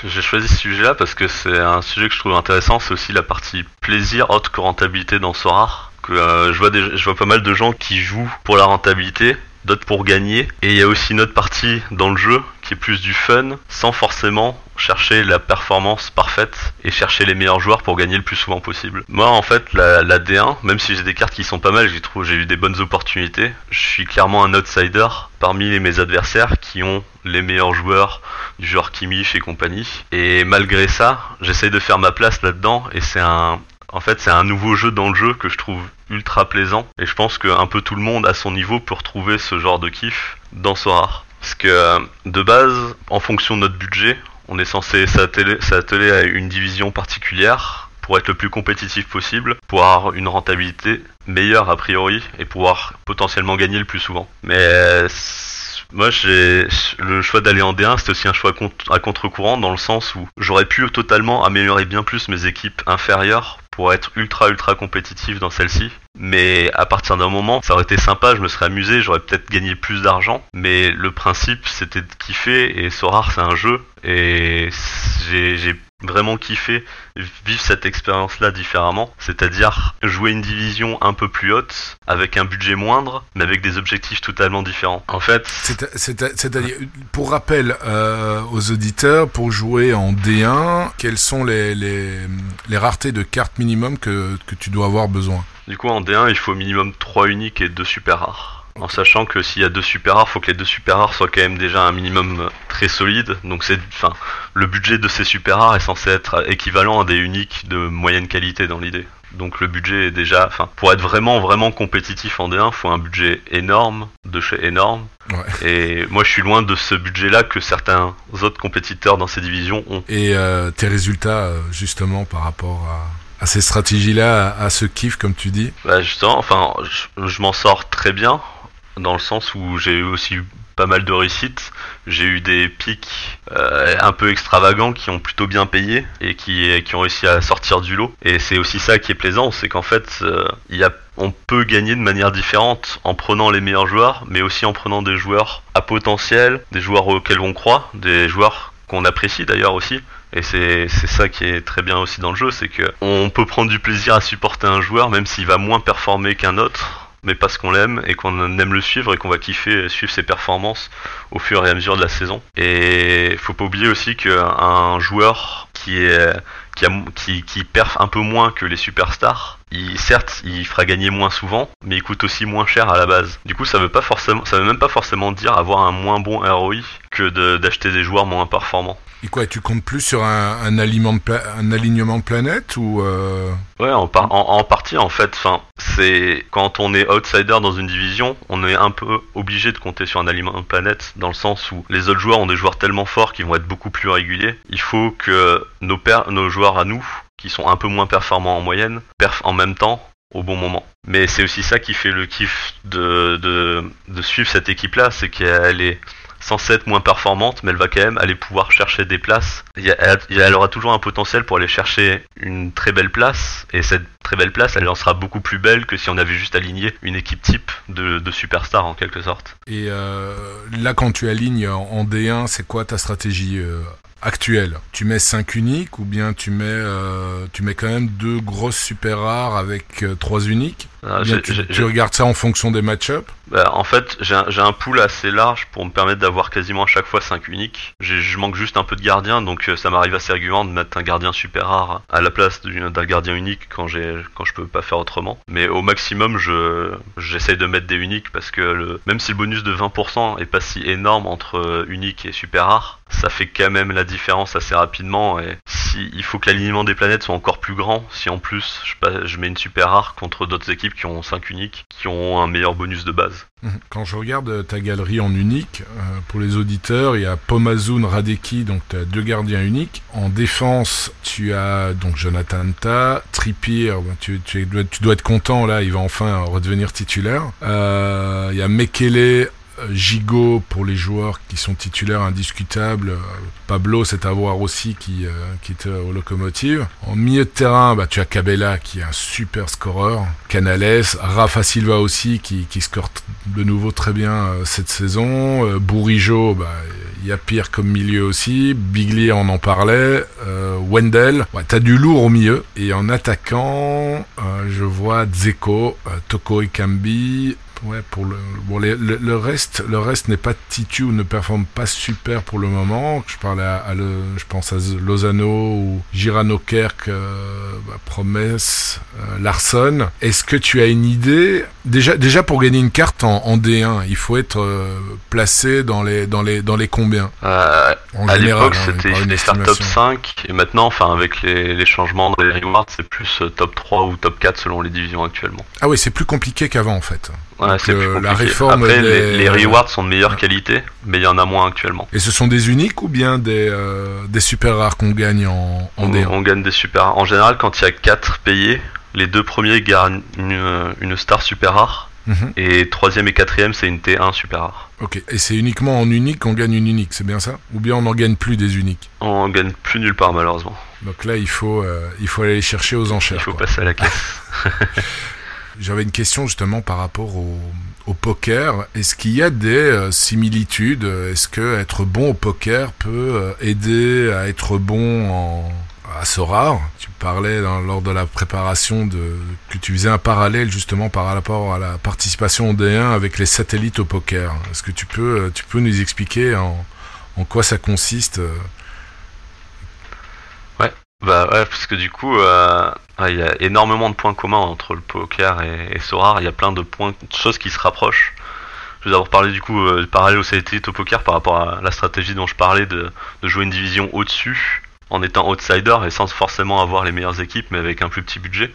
j'ai choisi ce sujet-là parce que c'est un sujet que je trouve intéressant, c'est aussi la partie plaisir haute que rentabilité dans Sorare. Que euh, je vois des, je vois pas mal de gens qui jouent pour la rentabilité, d'autres pour gagner, et il y a aussi une autre partie dans le jeu qui est plus du fun sans forcément chercher la performance parfaite et chercher les meilleurs joueurs pour gagner le plus souvent possible. Moi en fait la, la D un, même si j'ai des cartes qui sont pas mal, j'ai, trouvé, j'ai eu des bonnes opportunités, je suis clairement un outsider parmi mes adversaires qui ont les meilleurs joueurs du genre Kimmich et compagnie, et malgré ça j'essaye de faire ma place là-dedans, et c'est un... En fait, c'est un nouveau jeu dans le jeu que je trouve ultra plaisant. Et je pense qu'un peu tout le monde à son niveau peut retrouver ce genre de kiff dans Sorare. Parce que de base, en fonction de notre budget, on est censé s'atteler, s'atteler à une division particulière pour être le plus compétitif possible, pour avoir une rentabilité meilleure a priori et pouvoir potentiellement gagner le plus souvent. Mais Moi, j'ai... le choix d'aller en D un, c'est aussi un choix à contre-courant, dans le sens où j'aurais pu totalement améliorer bien plus mes équipes inférieures pour être ultra ultra compétitif dans celle-ci. Mais à partir d'un moment, ça aurait été sympa, je me serais amusé, j'aurais peut-être gagné plus d'argent. Mais le principe, c'était de kiffer, et Sorare, c'est un jeu. Et j'ai... j'ai... vraiment kiffer, vivre cette expérience-là différemment, c'est-à-dire jouer une division un peu plus haute, avec un budget moindre, mais avec des objectifs totalement différents. En fait... C'est, c'est, c'est-à-dire, pour rappel euh, aux auditeurs, pour jouer en D un, quelles sont les, les, les raretés de cartes minimum que, que tu dois avoir besoin ? Du coup, en D un, il faut minimum trois uniques et deux super rares. En sachant que s'il y a deux super rares, faut que les deux super rares soient quand même déjà un minimum très solide. Donc c'est, enfin, le budget de ces super rares est censé être équivalent à des uniques de moyenne qualité dans l'idée. Donc le budget est déjà, enfin, pour être vraiment vraiment compétitif en D un, faut un budget énorme, de chez énorme. Ouais. Et moi je suis loin de ce budget-là que certains autres compétiteurs dans ces divisions ont. Et euh, tes résultats justement par rapport à à ces stratégies-là, à ce kiff comme tu dis. Bah justement, enfin, je, je m'en sors très bien. Dans le sens où j'ai eu aussi pas mal de réussites, j'ai eu des pics euh, un peu extravagants qui ont plutôt bien payé et qui, qui ont réussi à sortir du lot. Et c'est aussi ça qui est plaisant, c'est qu'en fait, euh, y a, on peut gagner de manière différente en prenant les meilleurs joueurs, mais aussi en prenant des joueurs à potentiel, des joueurs auxquels on croit, des joueurs qu'on apprécie d'ailleurs aussi. Et c'est, c'est ça qui est très bien aussi dans le jeu, c'est qu'on peut prendre du plaisir à supporter un joueur même s'il va moins performer qu'un autre, mais parce qu'on l'aime et qu'on aime le suivre et qu'on va kiffer suivre ses performances au fur et à mesure de la saison. Et faut pas oublier aussi qu'un joueur qui est qui, a, qui, qui perf un peu moins que les superstars, il, certes il fera gagner moins souvent, mais il coûte aussi moins cher à la base. Du coup ça veut pas forcément, ça veut même pas forcément dire avoir un moins bon R O I que de, d'acheter des joueurs moins performants. Et quoi, tu comptes plus sur un, un, aliment de pla- un alignement de planète ou euh... Ouais, en, par- en, en partie en fait. Enfin, c'est quand on est outsider dans une division, on est un peu obligé de compter sur un aliment de planète, dans le sens où les autres joueurs ont des joueurs tellement forts qu'ils vont être beaucoup plus réguliers. Il faut que nos, per- nos joueurs à nous, qui sont un peu moins performants en moyenne, perf en même temps au bon moment. Mais c'est aussi ça qui fait le kiff de, de, de suivre cette équipe-là, c'est qu'elle est censée être moins performante, mais elle va quand même aller pouvoir chercher des places. Elle aura toujours un potentiel pour aller chercher une très belle place, et cette très belle place, elle en sera beaucoup plus belle que si on avait juste aligné une équipe type de, de superstars en quelque sorte. Et euh, là, quand tu alignes en D un, c'est quoi ta stratégie euh, actuelle ? Tu mets cinq uniques, ou bien tu mets, euh, tu mets quand même deux grosses super rares avec euh, trois uniques ? Ah, j'ai, tu, j'ai, tu regardes ça en fonction des match-up ? Bah, en fait, j'ai un, j'ai un pool assez large pour me permettre d'avoir quasiment à chaque fois cinq uniques. J'ai, je manque juste un peu de gardiens, donc euh, ça m'arrive assez régulièrement de mettre un gardien super rare à la place d'un, d'un gardien unique quand, j'ai, quand je peux pas faire autrement. Mais au maximum, je, j'essaye de mettre des uniques parce que le, même si le bonus de vingt pour cent est pas si énorme entre unique et super rare, ça fait quand même la différence assez rapidement. Et si, il faut que l'alignement des planètes soit encore plus grand. Si en plus, je, je mets une super rare contre d'autres équipes qui ont cinq uniques, qui ont un meilleur bonus de base. Quand je regarde ta galerie en unique, euh, pour les auditeurs, il y a Pomazun, Radesky, donc tu as deux gardiens uniques. En défense, tu as donc Jonathan Ta, Trippier, tu, tu, tu dois être content, là, il va enfin redevenir titulaire. Euh, il y a Mechele, Gigot pour les joueurs qui sont titulaires indiscutables. Pablo, c'est à voir aussi, qui, euh, qui est euh, au Locomotive. En milieu de terrain, bah, tu as Cabella qui est un super scoreur. Canales, Rafa Silva aussi qui, qui score t- de nouveau très bien euh, cette saison. Euh, Bourigeau, bah, il y a pire comme milieu aussi. Biglia, on en parlait. Euh, Wendel, ouais, tu as du lourd au milieu. Et en attaquant, euh, je vois Dzeko, euh, Toko Ekambi. Ouais, pour le bon, les, le, le reste, le reste n'est pas titu ou ne performe pas super pour le moment. Je parle à, à le, je pense à Lozano ou Girano-Kerk, euh, bah, Promesse, euh, Larson. Est-ce que tu as une idée ? Déjà, déjà pour gagner une carte en, en D un, il faut être euh, placé dans les, dans les, dans les combien ? euh, en À général, l'époque, hein, c'était des stars top cinq, et maintenant, enfin, avec les, les changements dans les rewards, c'est plus top trois ou top quatre selon les divisions actuellement. Ah oui, c'est plus compliqué qu'avant en fait. Ouais, c'est plus compliqué. La réforme, après, des... les, les rewards sont de meilleure ouais. qualité, mais il y en a moins actuellement. Et ce sont des uniques ou bien des, euh, des super rares qu'on gagne en, en on, D un ? On gagne des super rares. En général, quand il y a quatre payés, les deux premiers gagnent une, une star super rare, Mmh. Et troisième et quatrième, c'est une T un super rare. Ok, et c'est uniquement en unique qu'on gagne une unique, c'est bien ça? Ou bien on n'en gagne plus des uniques? On n'en gagne plus nulle part, malheureusement. Donc là, il faut, euh, il faut aller les chercher aux enchères. Il faut quoi. Passer à la caisse. J'avais une question justement par rapport au, au poker. Est-ce qu'il y a des similitudes? Est-ce que être bon au poker peut aider à être bon en... à Sorare? Tu parlais dans, lors de la préparation de, que tu faisais un parallèle justement par rapport à la participation au D un avec les satellites au poker. Est-ce que tu peux, tu peux nous expliquer en, en quoi ça consiste? Ouais, bah ouais, parce que du coup, euh, ouais, y a énormément de points communs entre le poker et, et Sorare. Il y a plein de points, de choses qui se rapprochent. Je vais d'abord parler du coup euh, du parallèle au satellite au poker par rapport à la stratégie dont je parlais de, de jouer une division au-dessus, en étant outsider et sans forcément avoir les meilleures équipes, mais avec un plus petit budget.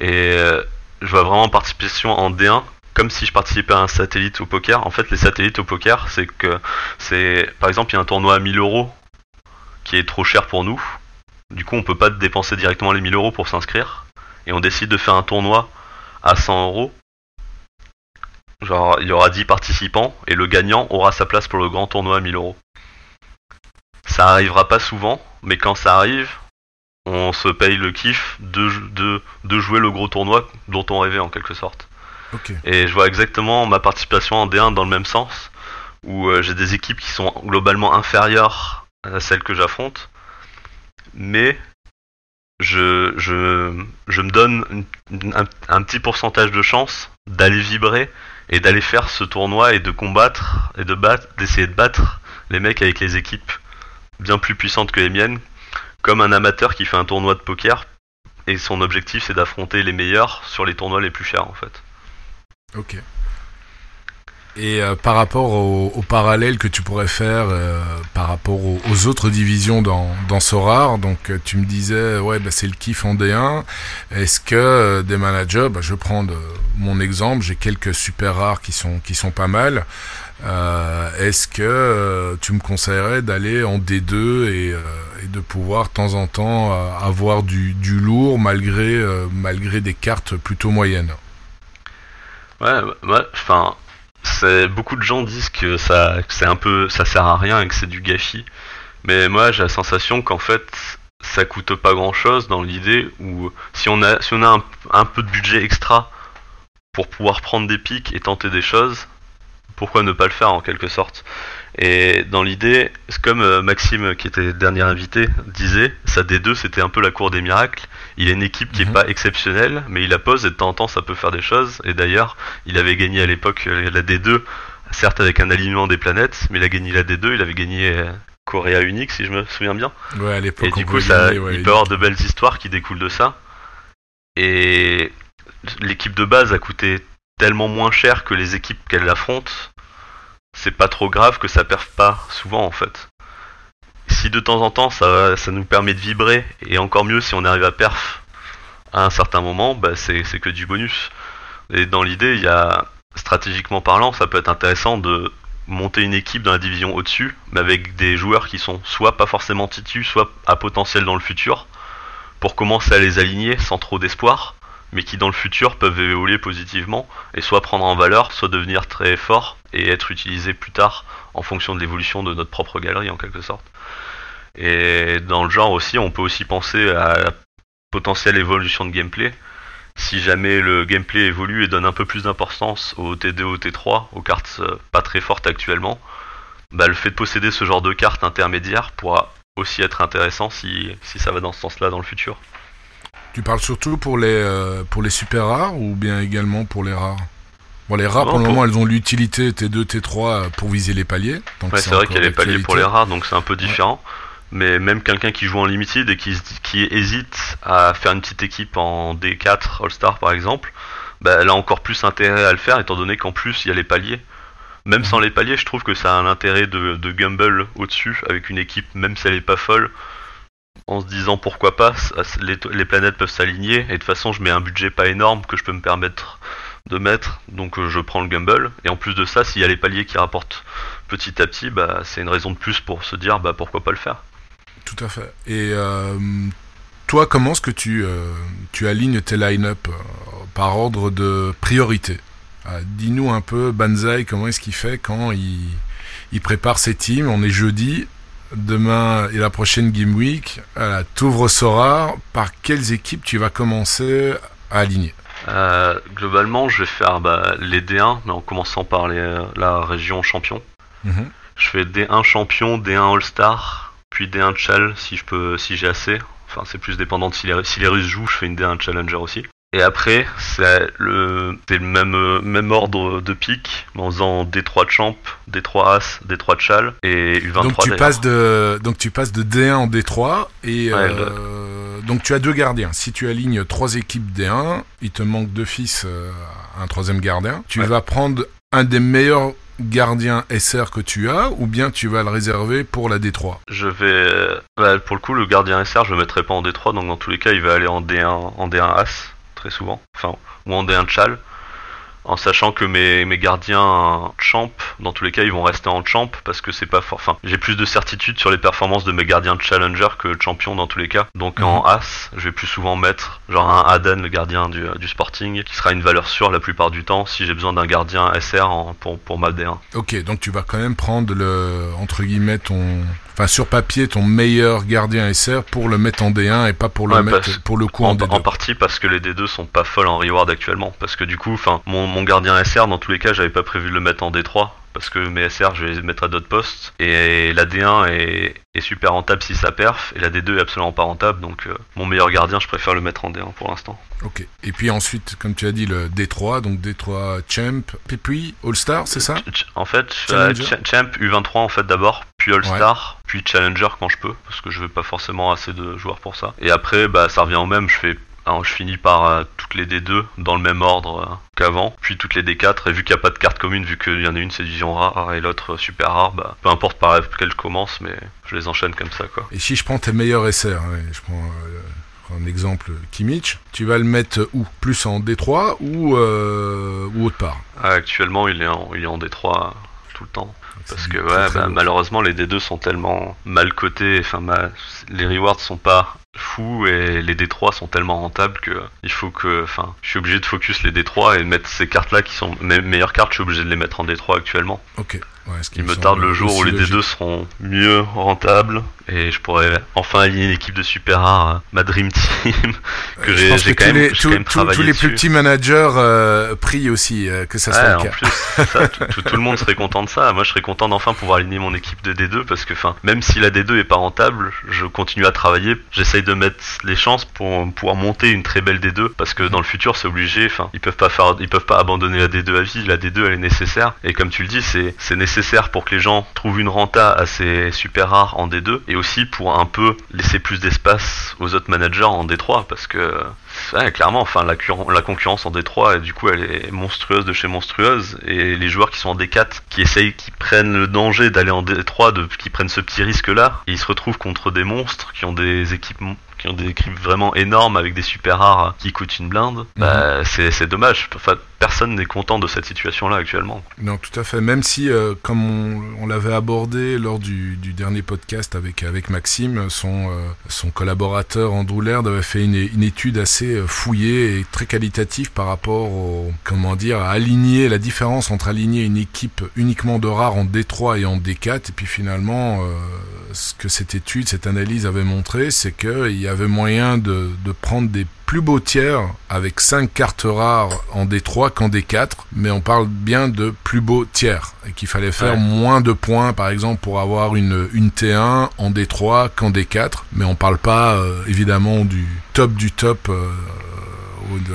Et euh, je vois vraiment participation en D un comme si je participais à un satellite au poker. En fait, les satellites au poker, c'est que c'est, par exemple, il y a un tournoi à mille euros qui est trop cher pour nous. Du coup, on peut pas dépenser directement les mille euros pour s'inscrire. Et on décide de faire un tournoi à cent euros. Genre, il y aura dix participants et le gagnant aura sa place pour le grand tournoi à mille euros. Ça arrivera pas souvent, mais quand ça arrive, on se paye le kiff de, de, de jouer le gros tournoi dont on rêvait en quelque sorte. Okay. Et je vois exactement ma participation en D un dans le même sens, où euh, j'ai des équipes qui sont globalement inférieures à celles que j'affronte, mais je, je, je me donne une, un, un petit pourcentage de chance d'aller vibrer et d'aller faire ce tournoi et de combattre, et de battre, d'essayer de battre les mecs avec les équipes bien plus puissante que les miennes, comme un amateur qui fait un tournoi de poker et son objectif c'est d'affronter les meilleurs sur les tournois les plus chers en fait. Ok. Et euh, par rapport au, au parallèle que tu pourrais faire euh, par rapport aux, aux autres divisions dans, dans Sorare, donc tu me disais ouais bah, c'est le kiff en D un, est-ce que euh, des managers, bah, je vais prendre euh, mon exemple, j'ai quelques super rares qui sont, qui sont pas mal. Euh, est-ce que euh, tu me conseillerais d'aller en D deux et, euh, et de pouvoir de temps en temps euh, avoir du, du lourd malgré, euh, malgré des cartes plutôt moyennes? Ouais, ouais, enfin, c'est, beaucoup de gens disent que ça, que c'est un peu, ça sert à rien et que c'est du gâchis. Mais moi, j'ai la sensation qu'en fait, ça coûte pas grand-chose dans l'idée où si on a, si on a un, un peu de budget extra pour pouvoir prendre des piques et tenter des choses, pourquoi ne pas le faire en quelque sorte? Et dans l'idée, comme Maxime, qui était dernier invité, disait, sa D deux c'était un peu la cour des miracles. Il a une équipe qui n'est mmh. pas exceptionnelle, mais il la pose et de temps en temps ça peut faire des choses. Et d'ailleurs, il avait gagné à l'époque la D deux, certes avec un alignement des planètes, mais il a gagné la D deux, il avait gagné Coréa Unique si je me souviens bien. Ouais, à l'époque. Et du coup, ça, gagner, ouais, il peut y avoir de belles histoires qui découlent de ça. Et l'équipe de base a coûté tellement moins cher que les équipes qu'elle affronte, c'est pas trop grave que ça perde pas souvent en fait. Si de temps en temps ça, ça nous permet de vibrer, et encore mieux si on arrive à perf à un certain moment, bah c'est, c'est que du bonus. Et dans l'idée, il y a, stratégiquement parlant, ça peut être intéressant de monter une équipe dans la division au-dessus, mais avec des joueurs qui sont soit pas forcément titus, soit à potentiel dans le futur, pour commencer à les aligner sans trop d'espoir, mais qui dans le futur peuvent évoluer positivement et soit prendre en valeur, soit devenir très forts et être utilisés plus tard en fonction de l'évolution de notre propre galerie en quelque sorte. Et dans le genre aussi, on peut aussi penser à la potentielle évolution de gameplay. Si jamais le gameplay évolue et donne un peu plus d'importance au T deux, au T trois, aux cartes pas très fortes actuellement, bah le fait de posséder ce genre de cartes intermédiaires pourra aussi être intéressant si, si ça va dans ce sens-là dans le futur. Tu parles surtout pour les, euh, pour les super rares ou bien également pour les rares? Bon, les rares, non, pour le moment, elles ont l'utilité T deux, T trois pour viser les paliers. Donc ouais, c'est, c'est vrai qu'il y a les paliers pour les rares, donc c'est un peu différent. Ouais. Mais même quelqu'un qui joue en limited et qui, qui hésite à faire une petite équipe en D quatre All-Star, par exemple, bah, elle a encore plus intérêt à le faire, étant donné qu'en plus, il y a les paliers. Même sans les paliers, je trouve que ça a un intérêt de, de gamble au-dessus, avec une équipe, même si elle n'est pas folle, en se disant pourquoi pas, les, t- les planètes peuvent s'aligner, et de toute façon je mets un budget pas énorme que je peux me permettre de mettre, donc euh, je prends le gamble, et en plus de ça, s'il y a les paliers qui rapportent petit à petit, bah, c'est une raison de plus pour se dire bah, pourquoi pas le faire. Tout à fait. Et euh, toi, comment est-ce que tu, euh, tu alignes tes line-up euh, par ordre de priorité? Euh, dis-nous un peu, Banzai, comment est-ce qu'il fait quand il, il prépare ses teams? On est jeudi, demain et la prochaine Game Week. Euh, T'ouvres Sorare, par quelles équipes tu vas commencer à aligner? euh, Globalement, je vais faire bah, les D un, mais en commençant par les, la région champion. Mm-hmm. Je fais D un champion, D un All-Star, puis D un Chal si je peux, si j'ai assez. Enfin, c'est plus dépendant de si les, si les Russes jouent, je fais une D un Challenger aussi. Et après, c'est le, c'est le même, même ordre de pique, en faisant D trois Champ, D trois As, D trois Chal et U vingt-trois. Donc tu, passes de, donc tu passes de D un en D trois, et ouais, euh, le... donc tu as deux gardiens. Si tu alignes trois équipes D un, il te manque deux fils, euh, un troisième gardien. Tu ouais. vas prendre un des meilleurs gardien S R que tu as, ou bien tu vas le réserver pour la D trois? Je vais... Bah, pour le coup, le gardien S R, je le mettrai pas en D trois, donc dans tous les cas, il va aller en D un, en D un As, très souvent, enfin, ou en D un Chal, en sachant que mes, mes gardiens Champ, dans tous les cas, ils vont rester en Champ, parce que c'est pas fort... Enfin, j'ai plus de certitude sur les performances de mes gardiens Challenger que Champion, dans tous les cas. Donc, mmh. en As, je vais plus souvent mettre, genre, un Adan, le gardien du, du Sporting, qui sera une valeur sûre la plupart du temps, si j'ai besoin d'un gardien S R en, pour, pour ma D un. Ok, donc tu vas quand même prendre, le entre guillemets, ton... Enfin, sur papier, ton meilleur gardien S R pour le mettre en D un et pas pour le ouais, mettre pour le coup en, en D deux. En partie parce que les D deux sont pas folles en reward actuellement. Parce que du coup, enfin, mon, mon gardien S R, dans tous les cas, j'avais pas prévu de le mettre en D trois. Parce que mes S R, je vais les mettre à d'autres postes. Et la D un est, est super rentable si ça perf. Et la D deux est absolument pas rentable. Donc, euh, mon meilleur gardien, je préfère le mettre en D un pour l'instant. Ok. Et puis ensuite, comme tu as dit, le D trois. Donc, D trois Champ. Et puis, All-Star, c'est ça ? En fait, euh, Champ, U vingt-trois, en fait, d'abord. Puis All-Star. Ouais. Puis Challenger quand je peux, parce que je veux pas forcément assez de joueurs pour ça. Et après, bah ça revient au même, je fais, alors, je finis par euh, toutes les D deux dans le même ordre euh, qu'avant, puis toutes les D quatre, et vu qu'il n'y a pas de carte commune, vu qu'il y en a une c'est vision rare et l'autre euh, super rare, bah peu importe par laquelle je commence, mais je les enchaîne comme ça, quoi. Et si je prends tes meilleurs S R, hein, je prends... Euh... un exemple, Kimmich, tu vas le mettre où ? Plus en D trois ou, euh, ou autre part ? Actuellement, il est en, il est en D trois tout le temps. Parce c'est que ouais, très bah, très malheureusement, les D deux sont tellement mal cotés, enfin, ma... les rewards sont pas fous et les D trois sont tellement rentables que il faut que, enfin, je suis obligé de focus les D trois et mettre ces cartes-là qui sont mes meilleures cartes, je suis obligé de les mettre en D trois actuellement. Ok. Ouais, ce qui il me tarde le jour où les D deux seront mieux rentables et je pourrai enfin aligner une équipe de super rare, ma Dream Team, que j'ai, j'ai que quand, même, les, tout, quand même travaillé tous les dessus. Plus petits managers euh, prient aussi euh, que ça soit ouais, le cas. En plus, ça, tout, tout, tout le monde serait content de ça. Moi, je serais content d'enfin pouvoir aligner mon équipe de D deux parce que fin, même si la D deux est pas rentable, je continue à travailler. J'essaye de mettre les chances pour pouvoir monter une très belle D deux parce que dans le futur, c'est obligé. Enfin, ils peuvent pas faire, ils peuvent pas abandonner la D deux à vie. La D deux, elle est nécessaire et comme tu le dis, c'est, c'est nécessaire pour que les gens trouvent une renta assez super rare en D deux et aussi pour un peu laisser plus d'espace aux autres managers en D trois parce que ouais, clairement enfin la, cur- la concurrence en D trois du coup elle est monstrueuse de chez monstrueuse et les joueurs qui sont en D quatre qui essayent, qui prennent le danger d'aller en D trois, de, qui prennent ce petit risque là et ils se retrouvent contre des monstres qui ont des équipes qui ont des équipes vraiment énormes avec des super rares qui coûtent une blinde, mmh. bah, c'est, c'est dommage. Enfin, personne n'est content de cette situation-là actuellement. Non, tout à fait. Même si, euh, comme on, on l'avait abordé lors du, du dernier podcast avec, avec Maxime, son, euh, son collaborateur Andrew Laird avait fait une, une étude assez fouillée et très qualitative par rapport au, comment dire, à aligner, la différence entre aligner une équipe uniquement de rares en D trois et en D quatre, et puis finalement, euh, ce que cette étude, cette analyse avait montré, c'est qu'il y a avait moyen de, de prendre des plus beaux tiers avec cinq cartes rares en D trois qu'en D quatre, mais on parle bien de plus beaux tiers et qu'il fallait faire ouais. moins de points par exemple pour avoir une, une T un en D trois qu'en D quatre, mais on parle pas euh, évidemment du top du top euh,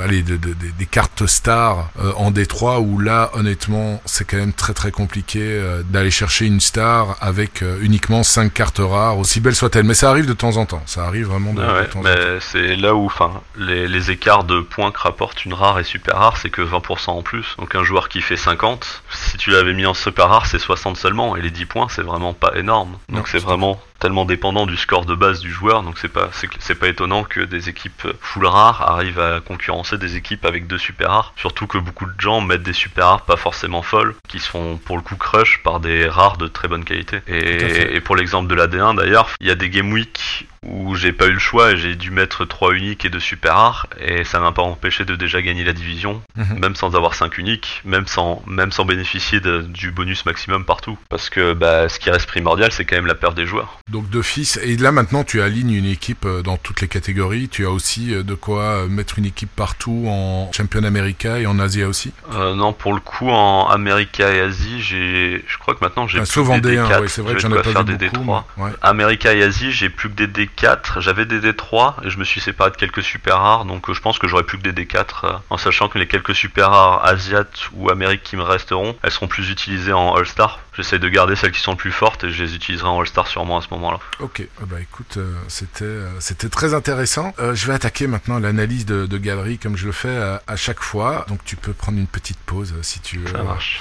Allez, de, de, de, des cartes stars euh, en D trois où là honnêtement c'est quand même très très compliqué euh, d'aller chercher une star avec euh, uniquement cinq cartes rares aussi belles soient-elles, mais ça arrive de temps en temps, ça arrive vraiment de, ah ouais, de temps mais en temps. C'est là où les, les écarts de points que rapporte une rare et super rare c'est que vingt pour cent en plus, donc un joueur qui fait cinquante, si tu l'avais mis en super rare c'est soixante seulement et les dix points c'est vraiment pas énorme, donc non, c'est, c'est vraiment tellement dépendant du score de base du joueur, donc c'est pas c'est, c'est pas étonnant que des équipes full rares arrivent à concurrencer des équipes avec deux super rares, surtout que beaucoup de gens mettent des super rares pas forcément folles, qui sont pour le coup crush par des rares de très bonne qualité. Et, et pour l'exemple de la D un d'ailleurs, il y a des game week où j'ai pas eu le choix, j'ai dû mettre trois uniques et deux super rares, et ça m'a pas empêché de déjà gagner la division, mmh. même sans avoir cinq uniques, même sans, même sans bénéficier de, du bonus maximum partout. Parce que bah, ce qui reste primordial, c'est quand même la peur des joueurs. Donc d'office, et là maintenant tu alignes une équipe dans toutes les catégories, tu as aussi de quoi mettre une équipe partout en Champion America et en Asie aussi euh, Non, pour le coup, en America et Asie, j'ai, je crois que maintenant j'ai ah, plus que des D quatre, ouais, c'est vrai que j'en ai pas faire vu des beaucoup, D trois. Mais... Ouais. America et Asie, j'ai plus que des D quatre, j'avais des D trois et je me suis séparé de quelques super rares, donc je pense que j'aurai plus que des D quatre, euh, en sachant que les quelques super rares asiates ou amériques qui me resteront, elles seront plus utilisées en All-Star. J'essaie de garder celles qui sont plus fortes et je les utiliserai en All-Star sûrement à ce moment-là. Ok, bah écoute, euh, c'était, euh, c'était très intéressant. Euh, je vais attaquer maintenant l'analyse de, de galerie comme je le fais à, à chaque fois, donc tu peux prendre une petite pause si tu veux. Ça marche.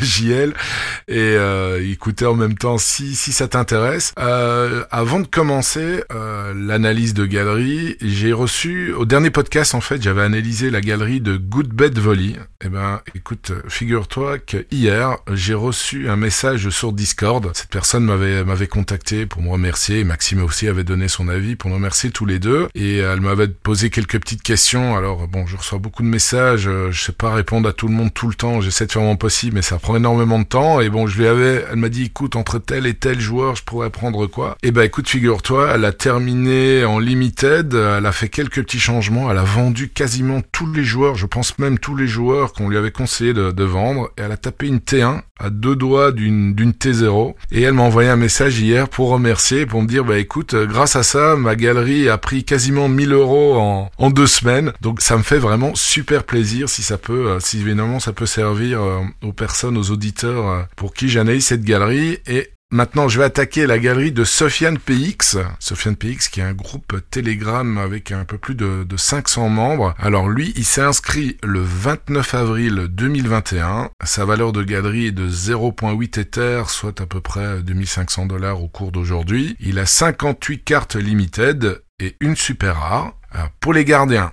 J L, et euh, écouter en même temps si, si ça t'intéresse. Euh, avant de commencer euh, l'analyse de galerie, j'ai reçu, au dernier podcast en fait, j'avais analysé la galerie de Good Bet Volley. Eh ben écoute, figure-toi qu'hier, j'ai reçu un message sur Discord. Cette personne m'avait, m'avait contacté pour me remercier. Maxime aussi avait donné son avis pour nous remercier tous les deux. Et elle m'avait posé quelques petites questions. Alors bon, je reçois beaucoup de messages. Je sais pas répondre à tout le monde tout le temps. J'essaie de faire mon possible, mais ça prend énormément de temps. Et bon, je lui avais, elle m'a dit, écoute, entre tel et tel joueur, je pourrais prendre quoi? Et ben, écoute, figure-toi, elle a terminé en limited. Elle a fait quelques petits changements. Elle a vendu quasiment tous les joueurs. Je pense même tous les joueurs qu'on lui avait conseillé de, de vendre. Et elle a tapé une T un à deux doigts d'une, d'une T zéro, et elle m'a envoyé un message hier pour remercier, pour me dire, bah écoute, grâce à ça, ma galerie a pris quasiment mille euros en, en deux semaines, donc ça me fait vraiment super plaisir si ça peut, si évidemment ça peut servir aux personnes, aux auditeurs pour qui j'analyse cette galerie. Et maintenant, je vais attaquer la galerie de Sofiane P X. Sofiane P X, qui est un groupe Telegram avec un peu plus de, de cinq cents membres. Alors lui, il s'est inscrit le vingt-neuf avril deux mille vingt et un. Sa valeur de galerie est de zéro virgule huit Ether, soit à peu près deux mille cinq cents dollars au cours d'aujourd'hui. Il a cinquante-huit cartes limited et une super rare. Alors, pour les gardiens,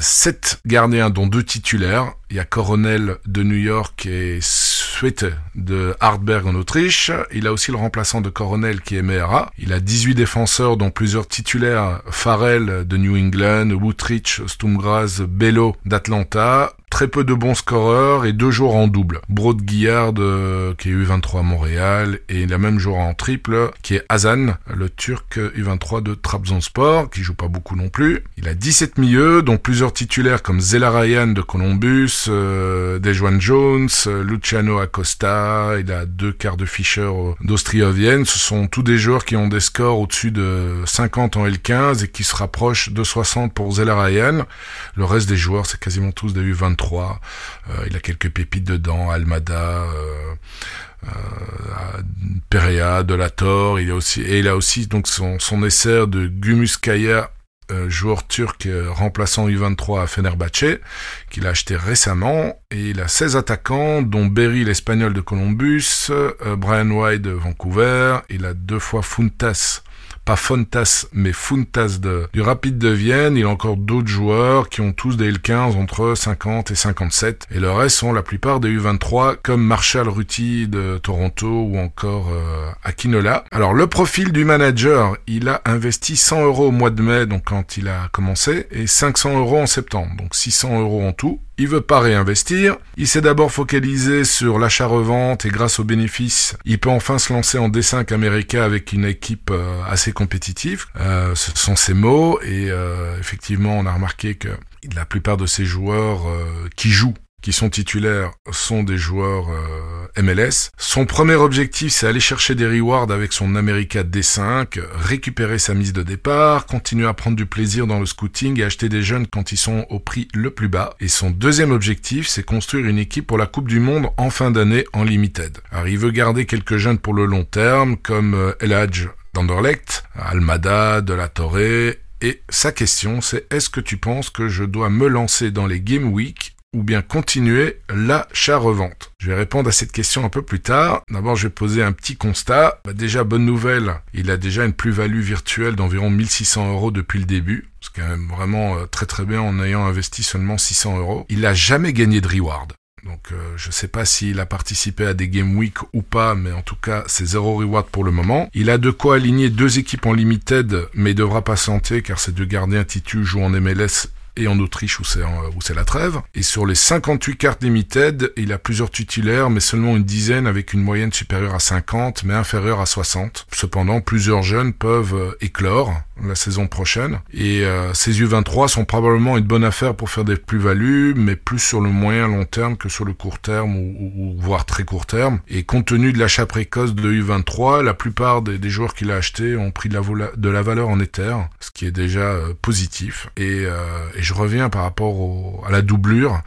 sept gardiens dont deux titulaires. Il y a Coronel de New York et Suete de Hartberg en Autriche. Il a aussi le remplaçant de Coronel qui est Mehra. Il a dix-huit défenseurs dont plusieurs titulaires. Farrell de New England, Wootrich, Stumgras, Bello d'Atlanta. Très peu de bons scoreurs et deux joueurs en double. Broad Guillard euh, qui est U vingt-trois à Montréal, et la même joueur en triple qui est Hazan, le Turc U vingt-trois de Trabzonspor, qui joue pas beaucoup non plus. Il a dix-sept milieux, dont plusieurs titulaires comme Zelarayan de Columbus, euh, des Juan Jones, euh, Luciano Acosta. Il a deux quarts de Fischer d'Ostriovienne. Ce sont tous des joueurs qui ont des scores au-dessus de cinquante en L quinze et qui se rapprochent de soixante pour Zelarayan. Le reste des joueurs, c'est quasiment tous des U vingt-trois. Euh, il a quelques pépites dedans, Almada, euh, euh, Perea, Delator. Il a aussi, et il a aussi donc son, son essai de Gumuskaya, euh, joueur turc euh, remplaçant U vingt-trois à Fenerbahçe, qu'il a acheté récemment. Et il a seize attaquants, dont Berry, l'Espagnol de Columbus, euh, Brian White de Vancouver. Il a deux fois Funtas. Pas Fontas, mais Funtas de, du Rapid de Vienne. Il y a encore d'autres joueurs qui ont tous des L quinze entre cinquante et cinquante-sept. Et le reste sont la plupart des U vingt-trois, comme Marshall Ruti de Toronto ou encore euh, Akinola. Alors, le profil du manager, il a investi cent euros au mois de mai, donc quand il a commencé, et cinq cents euros en septembre, donc six cents euros en tout. Il veut pas réinvestir. Il s'est d'abord focalisé sur l'achat-revente et grâce aux bénéfices, il peut enfin se lancer en D cinq America avec une équipe euh, assez compétitive. Euh, ce sont ses mots, et euh, effectivement, on a remarqué que la plupart de ces joueurs euh, qui jouent, qui sont titulaires, sont des joueurs euh, M L S. Son premier objectif, c'est aller chercher des rewards avec son America D cinq, récupérer sa mise de départ, continuer à prendre du plaisir dans le scouting et acheter des jeunes quand ils sont au prix le plus bas. Et son deuxième objectif, c'est construire une équipe pour la Coupe du Monde en fin d'année en limited. Alors, il veut garder quelques jeunes pour le long terme, comme euh, El Hadj d'Anderlecht, Almada, De La Torre. Et sa question, c'est « Est-ce que tu penses que je dois me lancer dans les Game Week ?» ou bien continuer l'achat-revente? Je vais répondre à cette question un peu plus tard. D'abord, je vais poser un petit constat. Bah déjà, bonne nouvelle, il a déjà une plus-value virtuelle d'environ mille six cents euros depuis le début. C'est quand même vraiment très très bien en ayant investi seulement six cents euros. Il n'a jamais gagné de reward. Donc euh, je ne sais pas s'il a participé à des Game Week ou pas, mais en tout cas c'est zéro reward pour le moment. Il a de quoi aligner deux équipes en limited, mais il devra patienter car ses deux gardiens titus jouent en M L S et en Autriche où c'est, où c'est la trêve. Et sur les cinquante-huit cartes limited, il a plusieurs titulaires, mais seulement une dizaine avec une moyenne supérieure à cinquante, mais inférieure à soixante. Cependant, plusieurs jeunes peuvent éclore la saison prochaine. Et euh, ces U vingt-trois sont probablement une bonne affaire pour faire des plus-values, mais plus sur le moyen long terme que sur le court terme, ou, ou voire très court terme. Et compte tenu de l'achat précoce de U vingt-trois, la plupart des, des joueurs qu'il a achetés ont pris de la, vola, de la valeur en éther, ce qui est déjà euh, positif. Et, euh, et je reviens par rapport au, à la doublure.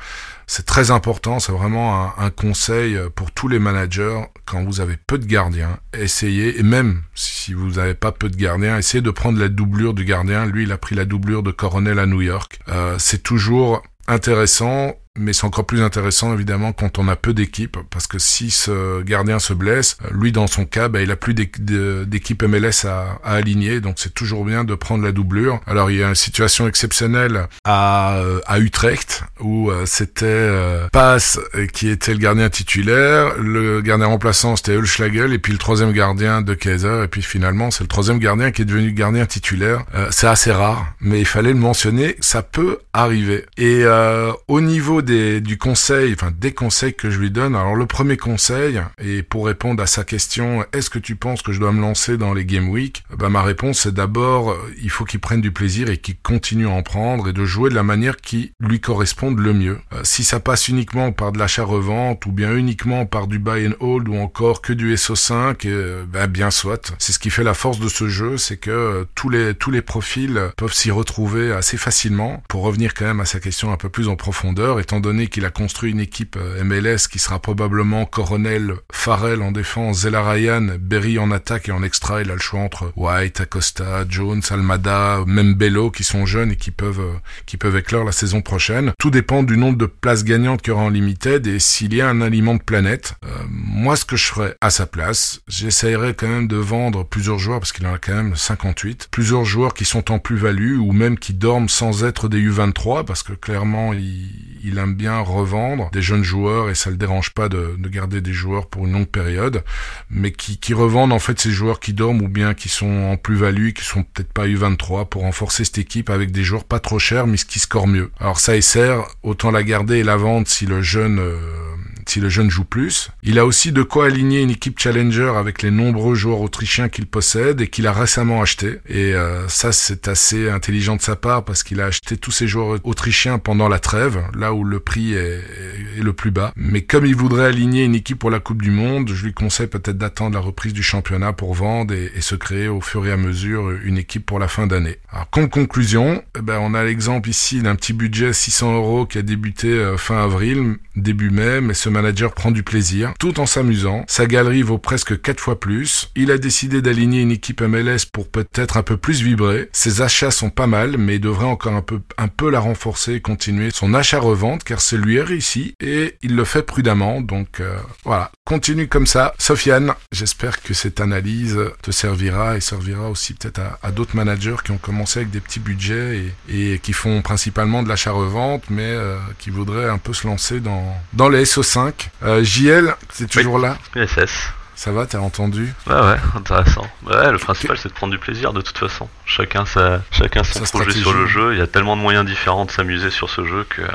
C'est très important, c'est vraiment un, un conseil pour tous les managers. Quand vous avez peu de gardiens, essayez, et même si vous n'avez pas peu de gardiens, essayez de prendre la doublure du gardien. Lui, il a pris la doublure de Coronel à New York. Euh, c'est toujours intéressant, mais c'est encore plus intéressant évidemment quand on a peu d'équipes, parce que si ce gardien se blesse, lui dans son cas, bah, il a plus d'équipe M L S à, à aligner, donc c'est toujours bien de prendre la doublure. Alors il y a une situation exceptionnelle à, à Utrecht, où c'était euh, Pass qui était le gardien titulaire, le gardien remplaçant c'était Hulschlagel, et puis le troisième gardien de Kaiser, et puis finalement c'est le troisième gardien qui est devenu gardien titulaire. Euh, c'est assez rare, mais il fallait le mentionner, ça peut arriver. Et euh, au niveau Des, du conseil, enfin des conseils que je lui donne. Alors le premier conseil, et pour répondre à sa question, est-ce que tu penses que je dois me lancer dans les Game Week ? Ben, ma réponse c'est d'abord, il faut qu'il prenne du plaisir et qu'il continue à en prendre et de jouer de la manière qui lui corresponde le mieux. Euh, si ça passe uniquement par de l'achat-revente ou bien uniquement par du buy and hold ou encore que du S O cinq, euh, ben, bien soit. C'est ce qui fait la force de ce jeu, c'est que euh, tous les tous les profils peuvent s'y retrouver assez facilement. Pour revenir quand même à sa question un peu plus en profondeur, étant donné qu'il a construit une équipe M L S qui sera probablement Coronel, Farrell en défense, Zelarayan, Berry en attaque et en extra, il a le choix entre White, Acosta, Jones, Almada, même Bello qui sont jeunes et qui peuvent qui peuvent éclore la saison prochaine. Tout dépend du nombre de places gagnantes qu'il y aura en limited et s'il y a un aliment de planète. Euh, moi, ce que je ferais à sa place, j'essayerais quand même de vendre plusieurs joueurs, parce qu'il en a quand même cinquante-huit, plusieurs joueurs qui sont en plus-value ou même qui dorment sans être des U vingt-trois, parce que clairement, il, il aime bien revendre des jeunes joueurs et ça le dérange pas de, de garder des joueurs pour une longue période, mais qui, qui revendent en fait ces joueurs qui dorment ou bien qui sont en plus-value, qui sont peut-être pas U vingt-trois, pour renforcer cette équipe avec des joueurs pas trop chers mais qui scorent mieux. Alors ça sert, autant la garder et la vendre si le jeune euh, si le jeune joue plus. Il a aussi de quoi aligner une équipe challenger avec les nombreux joueurs autrichiens qu'il possède et qu'il a récemment acheté. Et euh, ça c'est assez intelligent de sa part, parce qu'il a acheté tous ces joueurs autrichiens pendant la trêve, là où le prix est, est, est le plus bas. Mais comme il voudrait aligner une équipe pour la Coupe du Monde, je lui conseille peut-être d'attendre la reprise du championnat pour vendre et, et se créer au fur et à mesure une équipe pour la fin d'année. Alors, comme conclusion, eh ben, on a l'exemple ici d'un petit budget six cents euros qui a débuté euh, fin avril, début mai, mais ce manager prend du plaisir, tout en s'amusant. Sa galerie vaut presque quatre fois plus. Il a décidé d'aligner une équipe M L S pour peut-être un peu plus vibrer. Ses achats sont pas mal, mais il devrait encore un peu, un peu la renforcer et continuer son achat-revente, car c'est lui réussi et il le fait prudemment. Donc euh, voilà, continue comme ça, Sofiane. J'espère que cette analyse te servira et servira aussi peut-être à, à d'autres managers qui ont commencé avec des petits budgets et, et qui font principalement de l'achat-revente, mais euh, qui voudraient un peu se lancer dans, dans les S O cinq. Euh, J L, t'es toujours oui. Là S S. Ça va, t'as entendu ? Ouais, ouais, intéressant. Ouais, le principal, c'est de prendre du plaisir, de toute façon. Chacun, sa, chacun son ça projet sur le jeu. Il y a tellement de moyens différents de s'amuser sur ce jeu que... Euh...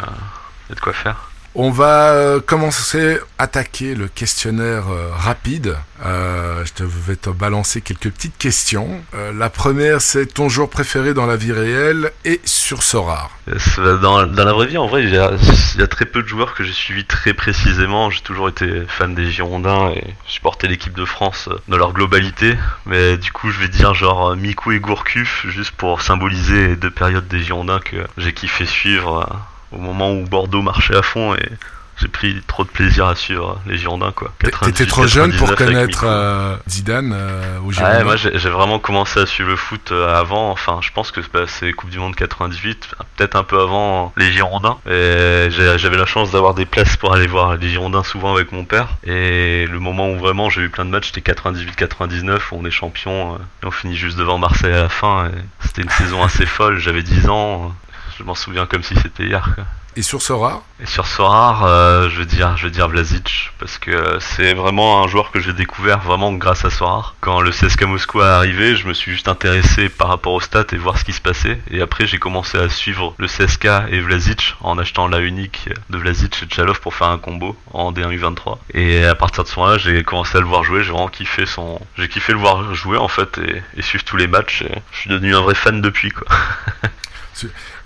Il y a de quoi faire. On va commencer à attaquer le questionnaire euh, rapide. Euh, je te, vais te balancer quelques petites questions. Euh, la première, c'est ton joueur préféré dans la vie réelle et sur Sorare. Dans, dans la vraie vie, en vrai, il y, a, il y a très peu de joueurs que j'ai suivis très précisément. J'ai toujours été fan des Girondins et supporté l'équipe de France dans leur globalité. Mais du coup, je vais dire genre Mikou et Gourcuff, juste pour symboliser les deux périodes des Girondins que j'ai kiffé suivre. Au moment où Bordeaux marchait à fond, et j'ai pris trop de plaisir à suivre les Girondins, quoi. T'étais trop jeune pour connaître euh, Zidane euh, aux Girondins. Ouais, moi j'ai, j'ai vraiment commencé à suivre le foot avant, enfin je pense que bah, c'est Coupe du Monde quatre-vingt-dix-huit, peut-être un peu avant les Girondins. Et j'avais la chance d'avoir des places pour aller voir les Girondins souvent avec mon père. Et le moment où vraiment j'ai eu plein de matchs, c'était quatre-vingt-dix-huit quatre-vingt-dix-neuf, où on est champion, et on finit juste devant Marseille à la fin. Et c'était une saison assez folle, j'avais dix ans. Je m'en souviens comme si c'était hier, quoi. Et sur Sorare ? Et sur Sorare, euh, je veux dire, je veux dire Vlasic, parce que c'est vraiment un joueur que j'ai découvert vraiment grâce à Sorare. Quand le C S K A Moscou est arrivé, je me suis juste intéressé par rapport aux stats et voir ce qui se passait. Et après, j'ai commencé à suivre le C S K A et Vlasic en achetant la unique de Vlasic et Tchalov pour faire un combo en D un U vingt-trois. Et à partir de ce moment-là, j'ai commencé à le voir jouer. J'ai vraiment kiffé son, j'ai kiffé le voir jouer en fait et, et suivre tous les matchs. Et je suis devenu un vrai fan depuis quoi.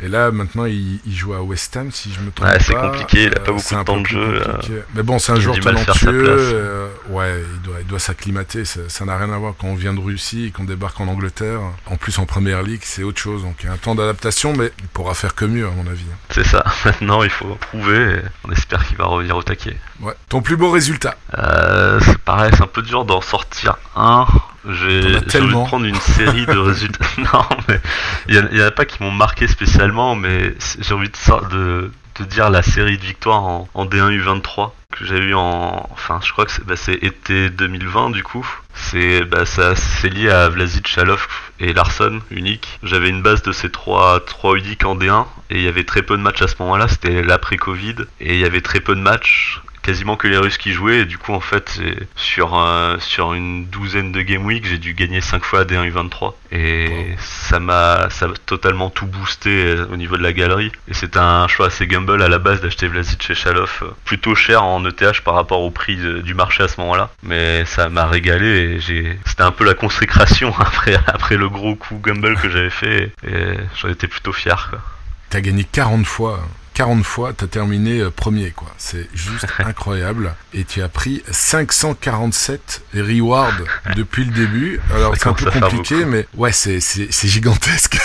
Et là, maintenant, il, il joue à West Ham, si je me trompe ouais, c'est pas. C'est compliqué, il n'a pas beaucoup de temps de jeu. Euh, mais bon, c'est un joueur talentueux. Euh, ouais, il doit, il doit s'acclimater. Ça, ça n'a rien à voir quand on vient de Russie et qu'on débarque en Angleterre. En plus, en Premier League, c'est autre chose. Donc, il y a un temps d'adaptation, mais il pourra faire que mieux, à mon avis. C'est ça. Maintenant, il faut prouver. On espère qu'il va revenir au taquet. Ouais. Ton plus beau résultat euh, c'est pareil, c'est un peu dur d'en sortir un. J'ai, j'ai envie de prendre une série de résultats. Non, mais il n'y en a pas qui m'ont marqué spécialement, mais j'ai envie de, de, de dire la série de victoires en, en D un U vingt-trois que j'ai eu en. Enfin, je crois que c'est, bah, c'est été deux mille vingt du coup. C'est, bah, ça, c'est lié à Vlasic, Tchalov et Larsson, unique. J'avais une base de ces trois, trois uniques en D un et il y avait très peu de matchs à ce moment-là. C'était l'après-Covid et il y avait très peu de matchs. Quasiment que les Russes qui jouaient, et du coup en fait sur, euh, sur une douzaine de game week j'ai dû gagner cinq fois à D un U vingt-trois et wow. ça m'a ça m'a totalement tout boosté au niveau de la galerie et c'était un choix assez gamble à la base d'acheter Vlasic chez Tchalov plutôt cher en E T H par rapport au prix de, du marché à ce moment là, mais ça m'a régalé et j'ai c'était un peu la consécration après, après le gros coup gamble que j'avais fait et, et j'en étais plutôt fier quoi. T'as gagné quarante fois quarante fois, t'as terminé premier, quoi. C'est juste incroyable. Et tu as pris cinq cent quarante-sept rewards depuis le début. Alors, ça c'est un peu compliqué, mais ouais, c'est, c'est, c'est gigantesque.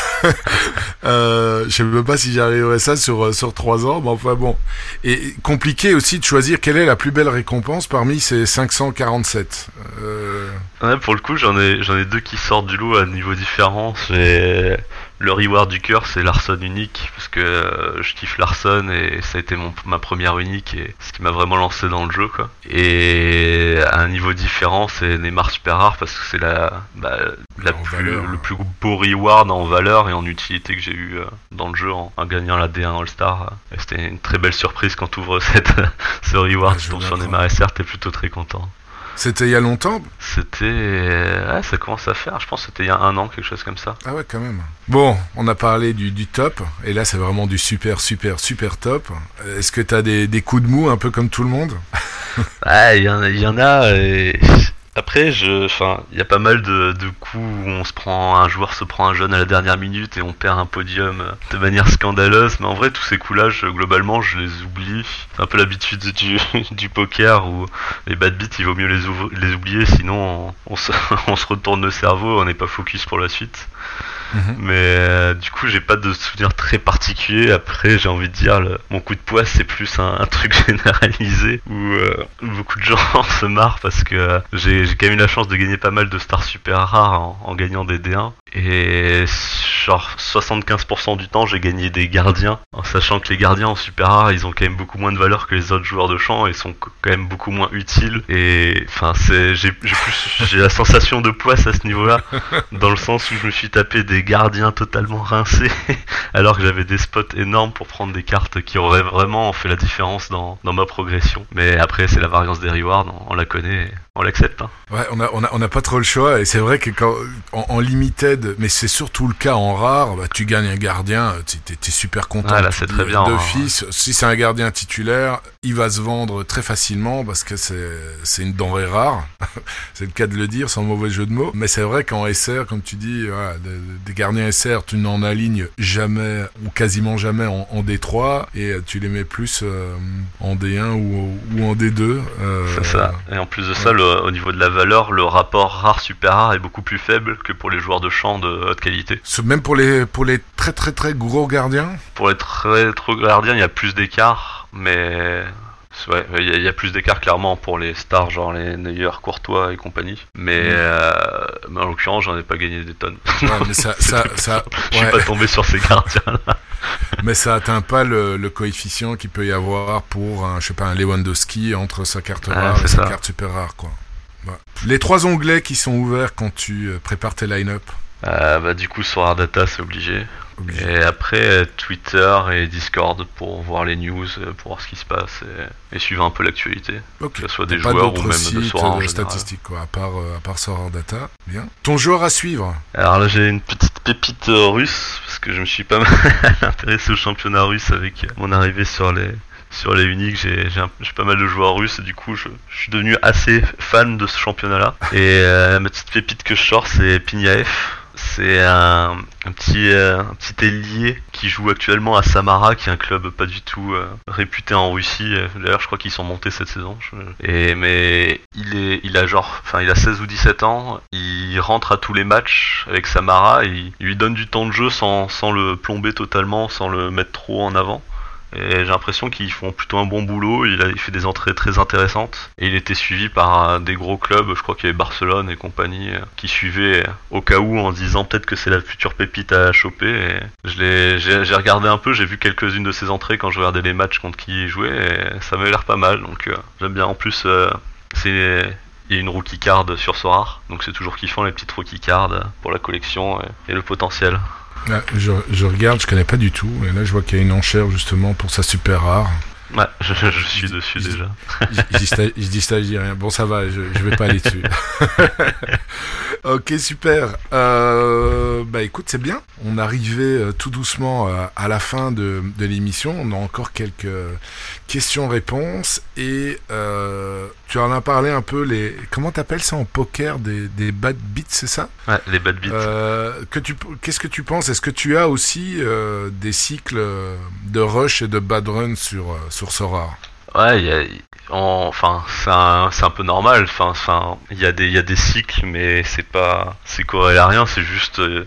euh, je sais même pas si j'arriverai ça sur, sur trois ans, mais enfin bon. Et compliqué aussi de choisir quelle est la plus belle récompense parmi ces cinq cent quarante-sept. Euh... Ouais, pour le coup, j'en ai, j'en ai deux qui sortent du lot à niveaux différents. C'est... Le reward du cœur, c'est Larsson unique, parce que euh, je kiffe Larsson et ça a été mon, ma première unique et ce qui m'a vraiment lancé dans le jeu, quoi. Et à un niveau différent, c'est Neymar super rare parce que c'est la, bah, la plus, valeur, le plus beau reward en valeur et en utilité que j'ai eu euh, dans le jeu en, en gagnant la D un All-Star. Et c'était une très belle surprise quand tu ouvres cette ce reward, tu tombes sur Neymar S R, t'es plutôt très content. C'était il y a longtemps ? C'était... Ouais, ça commence à faire. Je pense que c'était il y a un an, quelque chose comme ça. Ah ouais, quand même. Bon, on a parlé du, du top. Et là, c'est vraiment du super, super, super top. Est-ce que t'as des, des coups de mou, un peu comme tout le monde ? Ouais, il y en a... Y en a et... Après, je, enfin, il y a pas mal de, de coups où on se prend, un joueur se prend un jeune à la dernière minute et on perd un podium de manière scandaleuse. Mais en vrai, tous ces coups-là, je, globalement, je les oublie. C'est un peu l'habitude du, du poker où les bad beats, il vaut mieux les, ou- les oublier, sinon on, on, se, on se retourne le cerveau, on n'est pas focus pour la suite. Mmh. Mais euh, du coup, j'ai pas de souvenir très particulier. Après, j'ai envie de dire, le, mon coup de poids, c'est plus un, un truc généralisé où euh, beaucoup de gens se marrent parce que euh, j'ai J'ai quand même eu la chance de gagner pas mal de stars super rares en, en gagnant des D un. Et genre soixante-quinze pour cent du temps, j'ai gagné des gardiens. En sachant que les gardiens en super rares, ils ont quand même beaucoup moins de valeur que les autres joueurs de champ. Et sont quand même beaucoup moins utiles. Et enfin, c'est, j'ai, j'ai, plus, j'ai la sensation de poisse à ce niveau-là. Dans le sens où je me suis tapé des gardiens totalement rincés. Alors que j'avais des spots énormes pour prendre des cartes qui auraient vraiment fait la différence dans, dans ma progression. Mais après, c'est la variance des rewards. On, on la connaît. On l'accepte. Hein. Ouais, on a, on a, on a pas trop le choix. Et c'est vrai que quand, en, en limited, mais c'est surtout le cas en rare, bah, tu gagnes un gardien, t'es, t'es super content. Ah, là, c'est très bien. D'office, hein, ouais. Si c'est un gardien titulaire, il va se vendre très facilement parce que c'est, c'est une denrée rare. C'est le cas de le dire, sans mauvais jeu de mots. Mais c'est vrai qu'en S R, comme tu dis, voilà, des gardiens S R, tu n'en alignes jamais, ou quasiment jamais en, en D trois, et tu les mets plus euh, en D un ou, ou en D deux. Euh, c'est ça. Et en plus de ouais. ça, le au niveau de la valeur, le rapport rare-super rare est beaucoup plus faible que pour les joueurs de champ de haute qualité. Même pour les, pour les très très très gros gardiens ? Pour les très gros gardiens, il y a plus d'écart, mais... Ouais, il y, y a plus d'écart clairement pour les stars, genre les Neuer, Courtois et compagnie. Mais, mmh. euh, mais en l'occurrence, j'en ai pas gagné des tonnes. Ouais, mais ça, ça, ça, je suis ouais. pas tombé sur ces gardiens-là. Mais ça atteint pas le, le coefficient qu'il peut y avoir pour un, je sais pas, un Lewandowski entre sa carte rare ah, et ça. sa carte super rare, quoi. Bah. Les trois onglets qui sont ouverts quand tu prépares tes line-up. Euh, bah, du coup, SorareData, c'est obligé. Et après Twitter et Discord pour voir les news, pour voir ce qui se passe et, et suivre un peu l'actualité, okay. Que ce soit des pas joueurs ou même de Sorare de statistiques quoi, à part, euh, à part SorareData. Bien. Ton joueur à suivre. Alors là j'ai une petite pépite euh, russe parce que je me suis pas mal intéressé au championnat russe avec mon arrivée sur les sur les uniques, j'ai, j'ai, un, j'ai pas mal de joueurs russes et du coup je, je suis devenu assez fan de ce championnat là. Et euh, ma petite pépite que je sors c'est Pignaev. C'est un, un petit euh, un petit ailier qui joue actuellement à Samara, qui est un club pas du tout euh, réputé en Russie. D'ailleurs, je crois qu'ils sont montés cette saison. Je... Et mais il est il a genre enfin il a seize ou dix-sept ans. Il rentre à tous les matchs avec Samara. Et il, il lui donne du temps de jeu sans sans le plomber totalement, sans le mettre trop en avant. Et j'ai l'impression qu'ils font plutôt un bon boulot, il, a, il fait des entrées très intéressantes. Et il était suivi par des gros clubs, je crois qu'il y avait Barcelone et compagnie, qui suivaient au cas où en disant peut-être que c'est la future pépite à choper. Et je l'ai, j'ai, j'ai regardé un peu, j'ai vu quelques-unes de ses entrées quand je regardais les matchs contre qui il jouait, et ça m'avait l'air pas mal. Donc euh, j'aime bien, en plus euh, c'est... Il y a une rookie card sur Sorare, donc c'est toujours kiffant les petites rookie cards pour la collection et, et le potentiel. Là, je, je regarde, je connais pas du tout, et là je vois qu'il y a une enchère justement pour sa super rare. Ouais, je, je suis je, dessus je, déjà. Je dis ça, je dis rien. Bon, ça va, je, je vais pas aller dessus. Ok, super. Euh, bah écoute, c'est bien. On arrivait euh, tout doucement euh, à la fin de, de l'émission. On a encore quelques questions-réponses. Et euh, tu en as parlé un peu, les comment t'appelles ça en poker, des, des bad beats, c'est ça? Ouais, les bad beats. Euh, que tu, qu'est-ce que tu penses? Est-ce que tu as aussi euh, des cycles de rush et de bad run sur, euh, sur Sorare? Ouais, y a, on, enfin, c'est un, c'est un peu normal. Enfin, enfin, il y a des, il y a des cycles, mais c'est pas, c'est corrélé à rien. C'est juste, euh,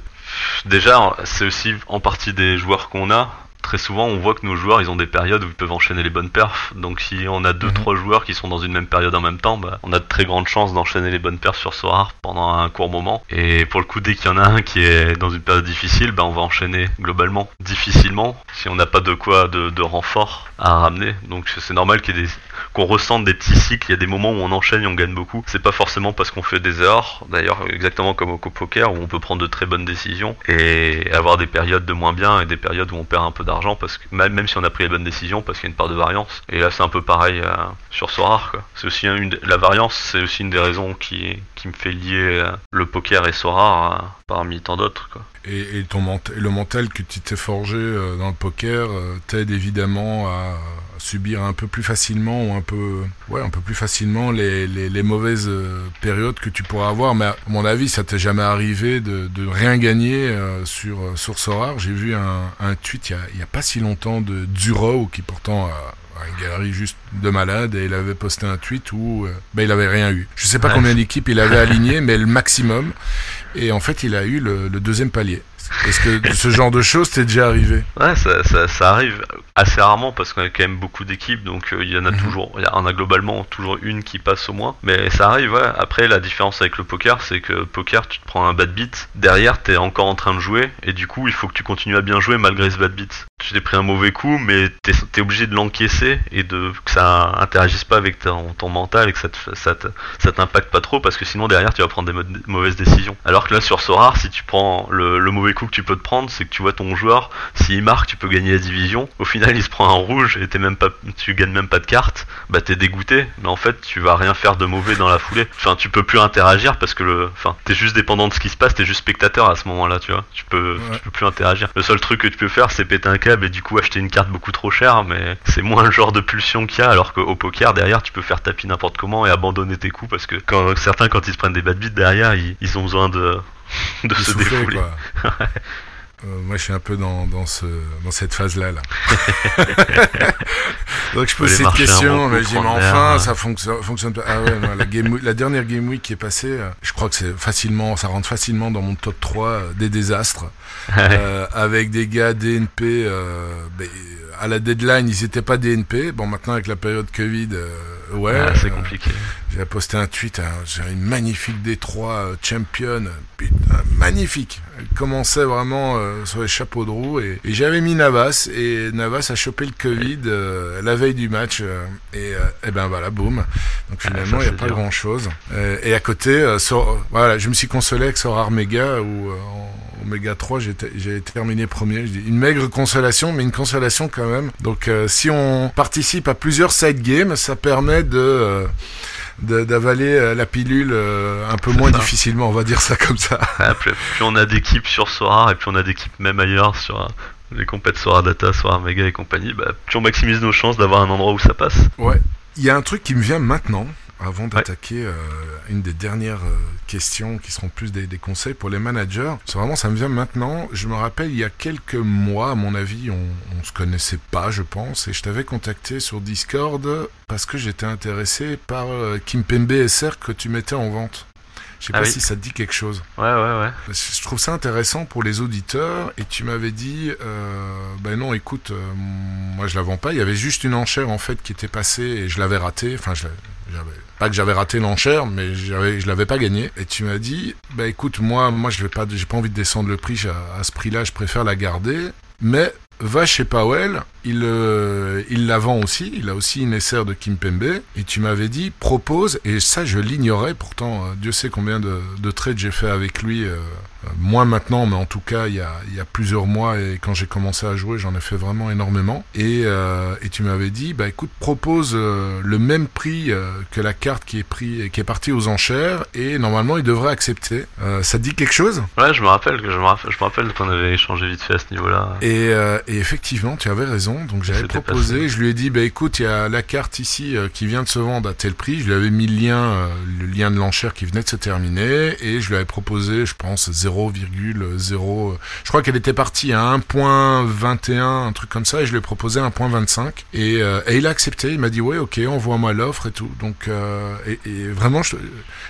déjà, c'est aussi en partie des joueurs qu'on a. Très souvent, on voit que nos joueurs, ils ont des périodes où ils peuvent enchaîner les bonnes perfs. Donc, si on a deux, mmh. trois joueurs qui sont dans une même période en même temps, bah, on a de très grandes chances d'enchaîner les bonnes perfs sur Sorare pendant un court moment. Et pour le coup, dès qu'il y en a un qui est dans une période difficile, bah, on va enchaîner globalement difficilement si on n'a pas de quoi de, de renfort à ramener. Donc, c'est normal qu'il y ait des... qu'on ressente des petits cycles. Il y a des moments où on enchaîne et on gagne beaucoup. C'est pas forcément parce qu'on fait des erreurs. D'ailleurs, exactement comme au poker où on peut prendre de très bonnes décisions et avoir des périodes de moins bien et des périodes où on perd un peu d'argent. Parce que même si on a pris les bonnes décisions, parce qu'il y a une part de variance. Et là c'est un peu pareil euh, sur Sorare quoi. C'est aussi une de... la variance, c'est aussi une des raisons qui qui me fait lier euh, le poker et Sorare euh, parmi tant d'autres quoi. Et, et ton ment- et le mental que tu t'es forgé euh, dans le poker euh, t'aide évidemment à subir un peu plus facilement ou un peu ouais un peu plus facilement les les, les mauvaises euh, périodes que tu pourras avoir. Mais à mon avis, ça t'est jamais arrivé de, de rien gagner euh, sur euh, sur Sorare. J'ai vu un, un tweet il y a il y a pas si longtemps de Duro qui pourtant a une galerie juste de malade, et il avait posté un tweet où euh, bah, il avait rien eu. Je sais pas ouais. combien d'équipes il avait aligné, mais le maximum. Et en fait, il a eu le, le deuxième palier. Est-ce que ce genre de choses t'est déjà arrivé? Ouais, ça, ça, ça arrive assez rarement parce qu'on a quand même beaucoup d'équipes, donc il euh, y en a mm-hmm. toujours, il y en a globalement toujours une qui passe au moins. Mais ça arrive, ouais. Après, la différence avec le poker, c'est que poker, tu te prends un bad beat, derrière, t'es encore en train de jouer, et du coup, il faut que tu continues à bien jouer malgré ce bad beat. Tu t'es pris un mauvais coup, mais t'es, t'es obligé de l'encaisser et de que ça interagisse pas avec ton, ton mental et que ça, te, ça, te, ça t'impacte pas trop, parce que sinon, derrière, tu vas prendre des mo- mauvaises décisions. Alors que là, sur Sorare, si tu prends le, le mauvais coup que tu peux te prendre, c'est que tu vois ton joueur, s'il marque, tu peux gagner la division. Au final, il se prend un rouge et t'es même pas, tu gagnes même pas de carte. Bah, t'es dégoûté, mais en fait, tu vas rien faire de mauvais dans la foulée. Enfin, tu peux plus interagir parce que le, enfin, t'es juste dépendant de ce qui se passe, t'es juste spectateur à ce moment-là, tu vois. Tu peux, ouais. tu peux plus interagir. Le seul truc que tu peux faire, c'est péter un câble et du coup acheter une carte beaucoup trop chère, mais c'est moins le genre de pulsion qu'il y a. Alors qu'au poker, derrière, tu peux faire tapis n'importe comment et abandonner tes coups parce que quand certains, quand ils se prennent des bad beats derrière, ils, ils ont besoin de de se souffler, défouler. Quoi. Euh, moi, je suis un peu dans, dans, ce, dans cette phase-là. Là. Donc, je pose cette question, mais je dis, mais enfin, l'air. Ça fonctionne, fonctionne pas. Ah ouais, non, la, game, la dernière Game Week qui est passée, je crois que c'est facilement, ça rentre facilement dans mon top trois des désastres. euh, avec des gars D N P, euh, ben, à la deadline, ils n'étaient pas D N P. Bon, maintenant, avec la période Covid, euh, ouais. Ah, c'est euh, compliqué. J'ai posté un tweet, hein, j'ai une magnifique D trois euh, champion, putain, magnifique. Elle commençait vraiment euh, sur les chapeaux de roue et, et j'avais mis Navas et Navas a chopé le Covid euh, la veille du match euh, et, euh, et ben voilà, boum. Donc finalement, il n'y a pas grand-chose. Et, et à côté, euh, sur, voilà, je me suis consolé avec Sorare Mega, où euh, en Mega trois, j'ai, t- j'ai terminé premier. Je dis, une maigre consolation, mais une consolation quand même. Donc euh, si on participe à plusieurs side games, ça permet de... Euh, De, d'avaler la pilule euh, un peu c'est moins ça. difficilement, on va dire ça comme ça. Ah, plus, plus on a d'équipes sur Sorare et plus on a d'équipes même ailleurs sur euh, les compètes SorareData, Sorare Mega et compagnie, bah, plus on maximise nos chances d'avoir un endroit où ça passe. Ouais, il y a un truc qui me vient maintenant, avant d'attaquer ouais. euh, une des dernières euh, questions qui seront plus des, des conseils pour les managers. C'est vraiment, ça me vient maintenant. Je me rappelle, il y a quelques mois, à mon avis, on, on se connaissait pas, je pense, et je t'avais contacté sur Discord parce que j'étais intéressé par euh, Kimpembe S R que tu mettais en vente. Je sais ah pas oui. si ça te dit quelque chose. Ouais, ouais, ouais. Je trouve ça intéressant pour les auditeurs. Et tu m'avais dit, euh, ben non, écoute, euh, moi je la vends pas. Il y avait juste une enchère en fait qui était passée et je l'avais ratée. Enfin, je l'avais, j'avais, pas que j'avais raté l'enchère, mais j'avais, je l'avais pas gagnée. Et tu m'as dit, ben écoute, moi, moi je vais pas, j'ai pas envie de descendre le prix à, à ce prix-là. Je préfère la garder. Mais va chez Powell, il, euh, il la vend aussi, il a aussi une S R de Kimpembe, et tu m'avais dit, propose, et ça je l'ignorais, pourtant euh, Dieu sait combien de, de trades j'ai fait avec lui, euh, euh, moins maintenant, mais en tout cas il y a, il y a plusieurs mois, et quand j'ai commencé à jouer, j'en ai fait vraiment énormément, et, euh, et tu m'avais dit, bah écoute, propose euh, le même prix euh, que la carte qui est, pris, qui est partie aux enchères, et normalement il devrait accepter. Euh, ça te dit quelque chose ? Ouais, je me rappelle, que je me rappelle, je me rappelle qu'on avait échangé vite fait à ce niveau-là. Et, euh, et effectivement, tu avais raison. Donc j'avais C'était proposé, passé. Je lui ai dit, bah écoute, il y a la carte ici euh, qui vient de se vendre à tel prix. Je lui avais mis le lien, euh, le lien de l'enchère qui venait de se terminer, et je lui avais proposé, je pense, zéro virgule zéro. Je crois qu'elle était partie à un virgule vingt et un, un truc comme ça, et je lui ai proposé un virgule vingt-cinq. Et, euh, et il a accepté. Il m'a dit, ouais, ok, envoie-moi l'offre et tout. Donc euh, et, et vraiment, je,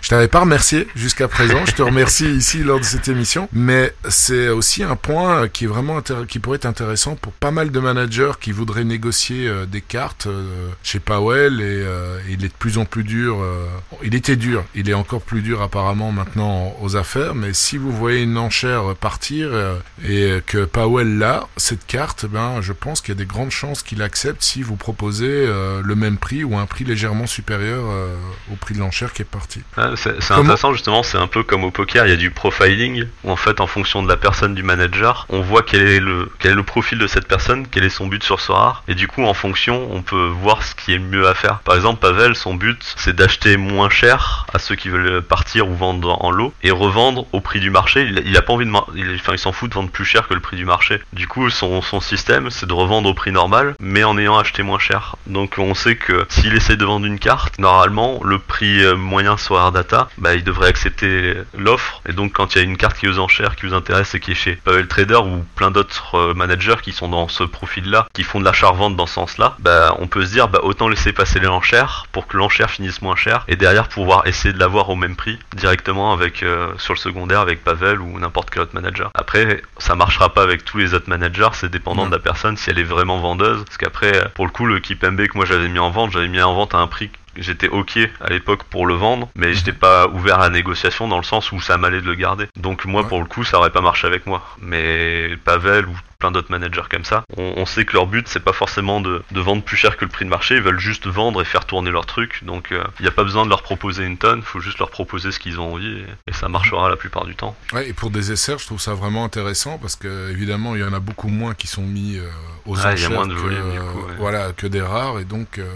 je t'avais pas remercié jusqu'à présent. Je te remercie ici lors de cette émission. Mais c'est aussi un point qui est vraiment intér- qui pourrait être intéressant pour pas mal de managers qui voudraient négocier euh, des cartes euh, chez Powell, et euh, il est de plus en plus dur, euh, il était dur, il est encore plus dur apparemment maintenant aux affaires, mais si vous voyez une enchère partir euh, et que Powell l'a, cette carte, ben, je pense qu'il y a des grandes chances qu'il accepte si vous proposez euh, le même prix ou un prix légèrement supérieur euh, au prix de l'enchère qui est parti. Ah, c'est c'est intéressant justement, c'est un peu comme au poker, il y a du profiling où en fait en fonction de la personne du manager, on voit quel est le, quel est le profil de cette personne, quel est son but sur Sorare, et du coup en fonction on peut voir ce qui est mieux à faire. Par exemple Pavel, son but c'est d'acheter moins cher à ceux qui veulent partir ou vendre en lot et revendre au prix du marché. Il, il a pas envie de mar- il, enfin il s'en fout de vendre plus cher que le prix du marché. Du coup son, son système c'est de revendre au prix normal mais en ayant acheté moins cher. Donc on sait que s'il essaie de vendre une carte, normalement le prix moyen SorareData, bah il devrait accepter l'offre, et donc quand il y a une carte qui est aux enchères qui vous intéresse et qui est chez Pavel Trader ou plein d'autres managers qui sont dans ce profil là, qui font de l'achat-revente dans ce sens-là, bah, on peut se dire bah, autant laisser passer l'enchère pour que l'enchère finisse moins cher et derrière pouvoir essayer de l'avoir au même prix directement avec euh, sur le secondaire avec Pavel ou n'importe quel autre manager. Après, ça marchera pas avec tous les autres managers, c'est dépendant mmh. de la personne si elle est vraiment vendeuse, parce qu'après, pour le coup, le Kimpembe que moi j'avais mis en vente, j'avais mis en vente à un prix j'étais ok à l'époque pour le vendre, mais j'étais pas ouvert à la négociation dans le sens où ça m'allait de le garder. Donc moi ouais. pour le coup ça aurait pas marché avec moi. Mais Pavel ou plein d'autres managers comme ça, on, on sait que leur but c'est pas forcément de, de vendre plus cher que le prix de marché, ils veulent juste vendre et faire tourner leur truc. Donc il euh, n'y a pas besoin de leur proposer une tonne, faut juste leur proposer ce qu'ils ont envie et, et ça marchera la plupart du temps. Ouais, et pour des S R je trouve ça vraiment intéressant parce que évidemment il y en a beaucoup moins qui sont mis euh, aux ah, enchères y a moins de volume, que, euh, du coup, ouais. voilà, que des rares, et donc euh,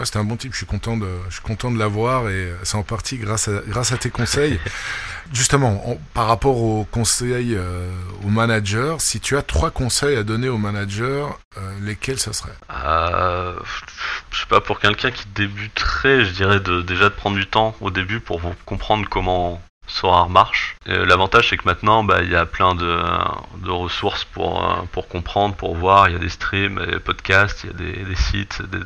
ah, c'était un bon type, je suis content de je suis content de l'avoir et c'est en partie grâce à, grâce à tes conseils. Justement, on, par rapport aux conseils euh, aux managers, si tu as trois conseils à donner aux managers, euh, lesquels ça serait ? euh, Je sais pas, pour quelqu'un qui débuterait, je dirais de, déjà de prendre du temps au début pour comprendre comment Sorare marche. Euh, l'avantage c'est que maintenant bah il y a plein de, de ressources pour euh, pour comprendre, pour voir, il y a des streams, des podcasts, il y a des, des sites, des,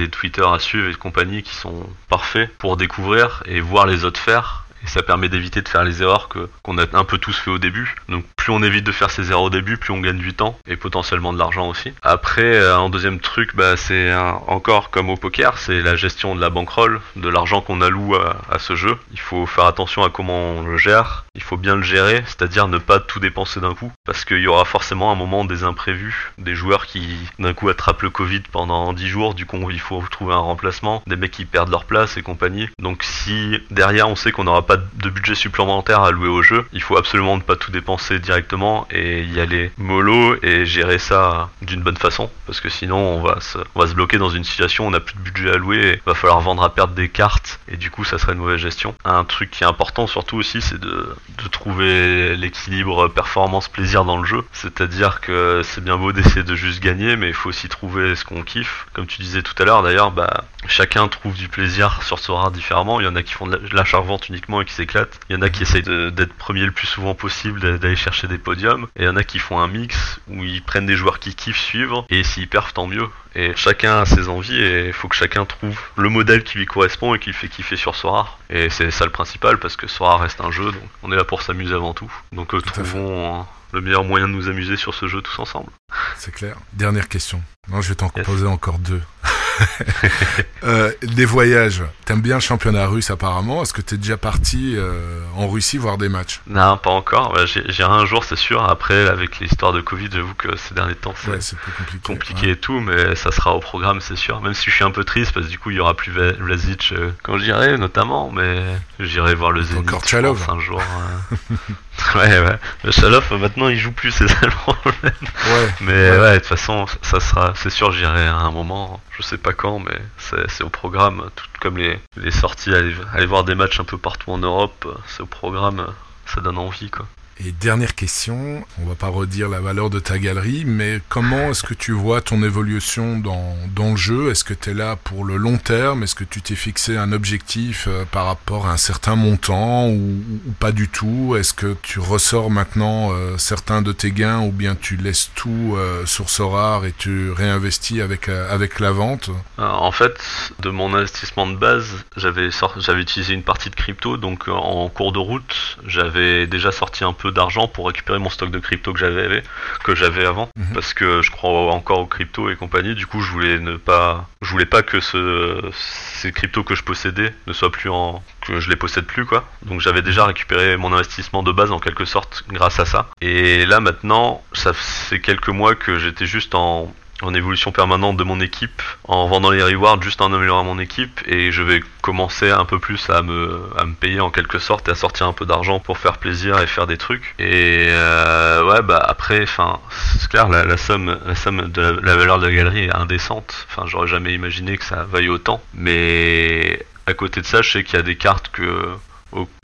des Twitter à suivre et compagnie qui sont parfaits pour découvrir et voir les autres faire. Et ça permet d'éviter de faire les erreurs que qu'on a un peu tous fait au début. Donc plus on évite de faire ses erreurs au début, plus on gagne du temps et potentiellement de l'argent aussi. Après, un deuxième truc, bah, c'est un, encore comme au poker, c'est la gestion de la bankroll, de l'argent qu'on alloue à, à ce jeu. Il faut faire attention à comment on le gère, il faut bien le gérer, c'est-à-dire ne pas tout dépenser d'un coup, parce qu'il y aura forcément un moment des imprévus, des joueurs qui d'un coup attrapent le Covid pendant dix jours, du coup il faut trouver un remplacement, des mecs qui perdent leur place et compagnie. Donc si derrière on sait qu'on n'aura pas de budget supplémentaire à allouer au jeu, il faut absolument ne pas tout dépenser directement et y aller mollo et gérer ça d'une bonne façon, parce que sinon on va se, on va se bloquer dans une situation où on n'a plus de budget à louer et va falloir vendre à perte des cartes et du coup ça serait une mauvaise gestion. Un truc qui est important surtout aussi, c'est de, de trouver l'équilibre performance-plaisir dans le jeu, c'est-à-dire que c'est bien beau d'essayer de juste gagner, mais il faut aussi trouver ce qu'on kiffe. Comme tu disais tout à l'heure d'ailleurs, bah, chacun trouve du plaisir sur Sorare différemment. Il y en a qui font de l'achat-revente uniquement et qui s'éclatent, il y en a qui essayent de, d'être premier le plus souvent possible, d'aller chercher des podiums, et il y en a qui font un mix où ils prennent des joueurs qui kiffent suivre, et s'ils perdent tant mieux. Et chacun a ses envies et il faut que chacun trouve le modèle qui lui correspond et qui le fait kiffer sur Sorare. Et c'est ça le principal, parce que Sorare reste un jeu, donc on est là pour s'amuser avant tout. Donc euh, tout trouvons le meilleur moyen de nous amuser sur ce jeu tous ensemble. C'est clair. Dernière question. Non, je vais t'en yes. poser encore deux. euh, des voyages. T'aimes bien le championnat russe apparemment. Est-ce que t'es déjà parti euh, en Russie voir des matchs ? Non, pas encore. J'irai un jour, c'est sûr. Après, avec l'histoire de Covid, j'avoue que ces derniers temps, c'est, ouais, c'est plus compliqué, compliqué ouais. et tout, mais ça sera au programme, c'est sûr. Même si je suis un peu triste, parce que du coup, il y aura plus Vlasic euh, quand j'irai, notamment, mais j'irai voir le Zenit. Encore Tchalov. Un jour. Euh... ouais, ouais. Le Tchalov, maintenant, il joue plus, c'est ça le problème. Ouais. Mais ouais, de ouais, toute façon, ça sera, c'est sûr, j'irai à un moment. Je sais pas quand, mais c'est, c'est au programme, tout comme les, les sorties, aller, aller voir des matchs un peu partout en Europe, c'est au programme, ça donne envie, quoi. Et dernière question, on va pas redire la valeur de ta galerie, mais comment est-ce que tu vois ton évolution dans, dans le jeu ? Est-ce que tu es là pour le long terme ? Est-ce que tu t'es fixé un objectif euh, par rapport à un certain montant ou, ou pas du tout ? Est-ce que tu ressors maintenant euh, certains de tes gains ou bien tu laisses tout euh, sur Sorare et tu réinvestis avec, euh, avec la vente ? Alors, en fait, de mon investissement de base, j'avais, sorti, j'avais utilisé une partie de crypto, donc en cours de route, j'avais déjà sorti un peu d'argent pour récupérer mon stock de crypto que j'avais que j'avais avant mmh. parce que je crois encore aux crypto et compagnie. Du coup, je voulais ne pas je voulais pas que ce ces cryptos que je possédais ne soient plus en que je les possède plus, quoi. Donc j'avais déjà récupéré mon investissement de base en quelque sorte grâce à ça. Et là maintenant, ça c'est quelques mois que j'étais juste en en évolution permanente de mon équipe, en vendant les rewards, juste en améliorant mon équipe, et je vais commencer un peu plus à me, à me payer en quelque sorte et à sortir un peu d'argent pour faire plaisir et faire des trucs. Et euh, ouais, bah après, enfin, c'est clair, la, la somme, la somme de la, la valeur de la galerie est indécente. Enfin, j'aurais jamais imaginé que ça vaille autant. Mais à côté de ça, je sais qu'il y a des cartes que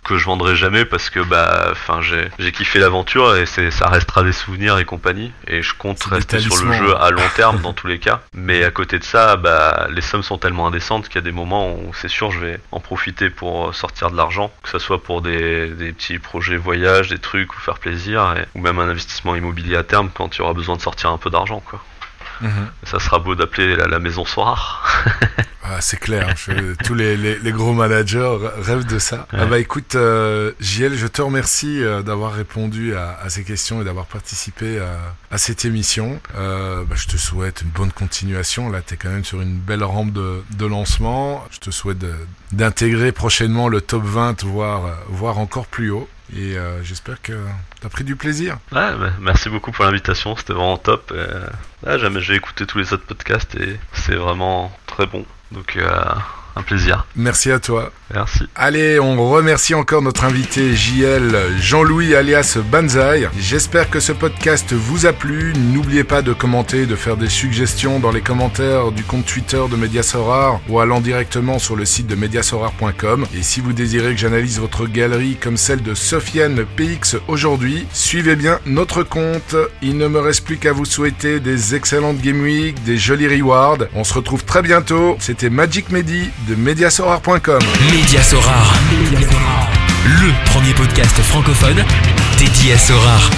que je vendrai jamais parce que bah enfin j'ai j'ai kiffé l'aventure et c'est ça restera des souvenirs et compagnie, et je compte c'est rester sur le jeu à long terme dans tous les cas. Mais à côté de ça, bah les sommes sont tellement indécentes qu'il y a des moments où c'est sûr je vais en profiter pour sortir de l'argent, que ça soit pour des des petits projets voyages, des trucs, ou faire plaisir, et, ou même un investissement immobilier à terme quand tu auras besoin de sortir un peu d'argent, quoi. Mmh. Ça sera beau d'appeler la, la maison Sorare. Ah, c'est clair, je, tous les, les, les gros managers rêvent de ça. Ouais. Ah bah écoute, euh, J L, je te remercie euh, d'avoir répondu à, à ces questions et d'avoir participé à, à cette émission. Euh, bah, je te souhaite une bonne continuation. Là, t'es quand même sur une belle rampe de, de lancement. Je te souhaite de, d'intégrer prochainement le top vingt, voire, voire encore plus haut. Et euh, j'espère que t'as pris du plaisir. Ouais, bah, merci beaucoup pour l'invitation, c'était vraiment top. Euh, là, jamais j'ai écouté tous les autres podcasts et c'est vraiment très bon. Donc, euh, un plaisir. Merci à toi. Merci. Allez, on remercie encore notre invité J L, Jean-Louis alias Banzai. J'espère que ce podcast vous a plu. N'oubliez pas de commenter, de faire des suggestions dans les commentaires du compte Twitter de Médias Sorare ou allant directement sur le site de médias sorare point com. Et si vous désirez que j'analyse votre galerie comme celle de Sofiane P X aujourd'hui, suivez bien notre compte. Il ne me reste plus qu'à vous souhaiter des excellentes Game Week, des jolis rewards. On se retrouve très bientôt. C'était Magic Mehdi de médias sorare point com. Médias Sorare, le premier podcast francophone dédié à Sorare.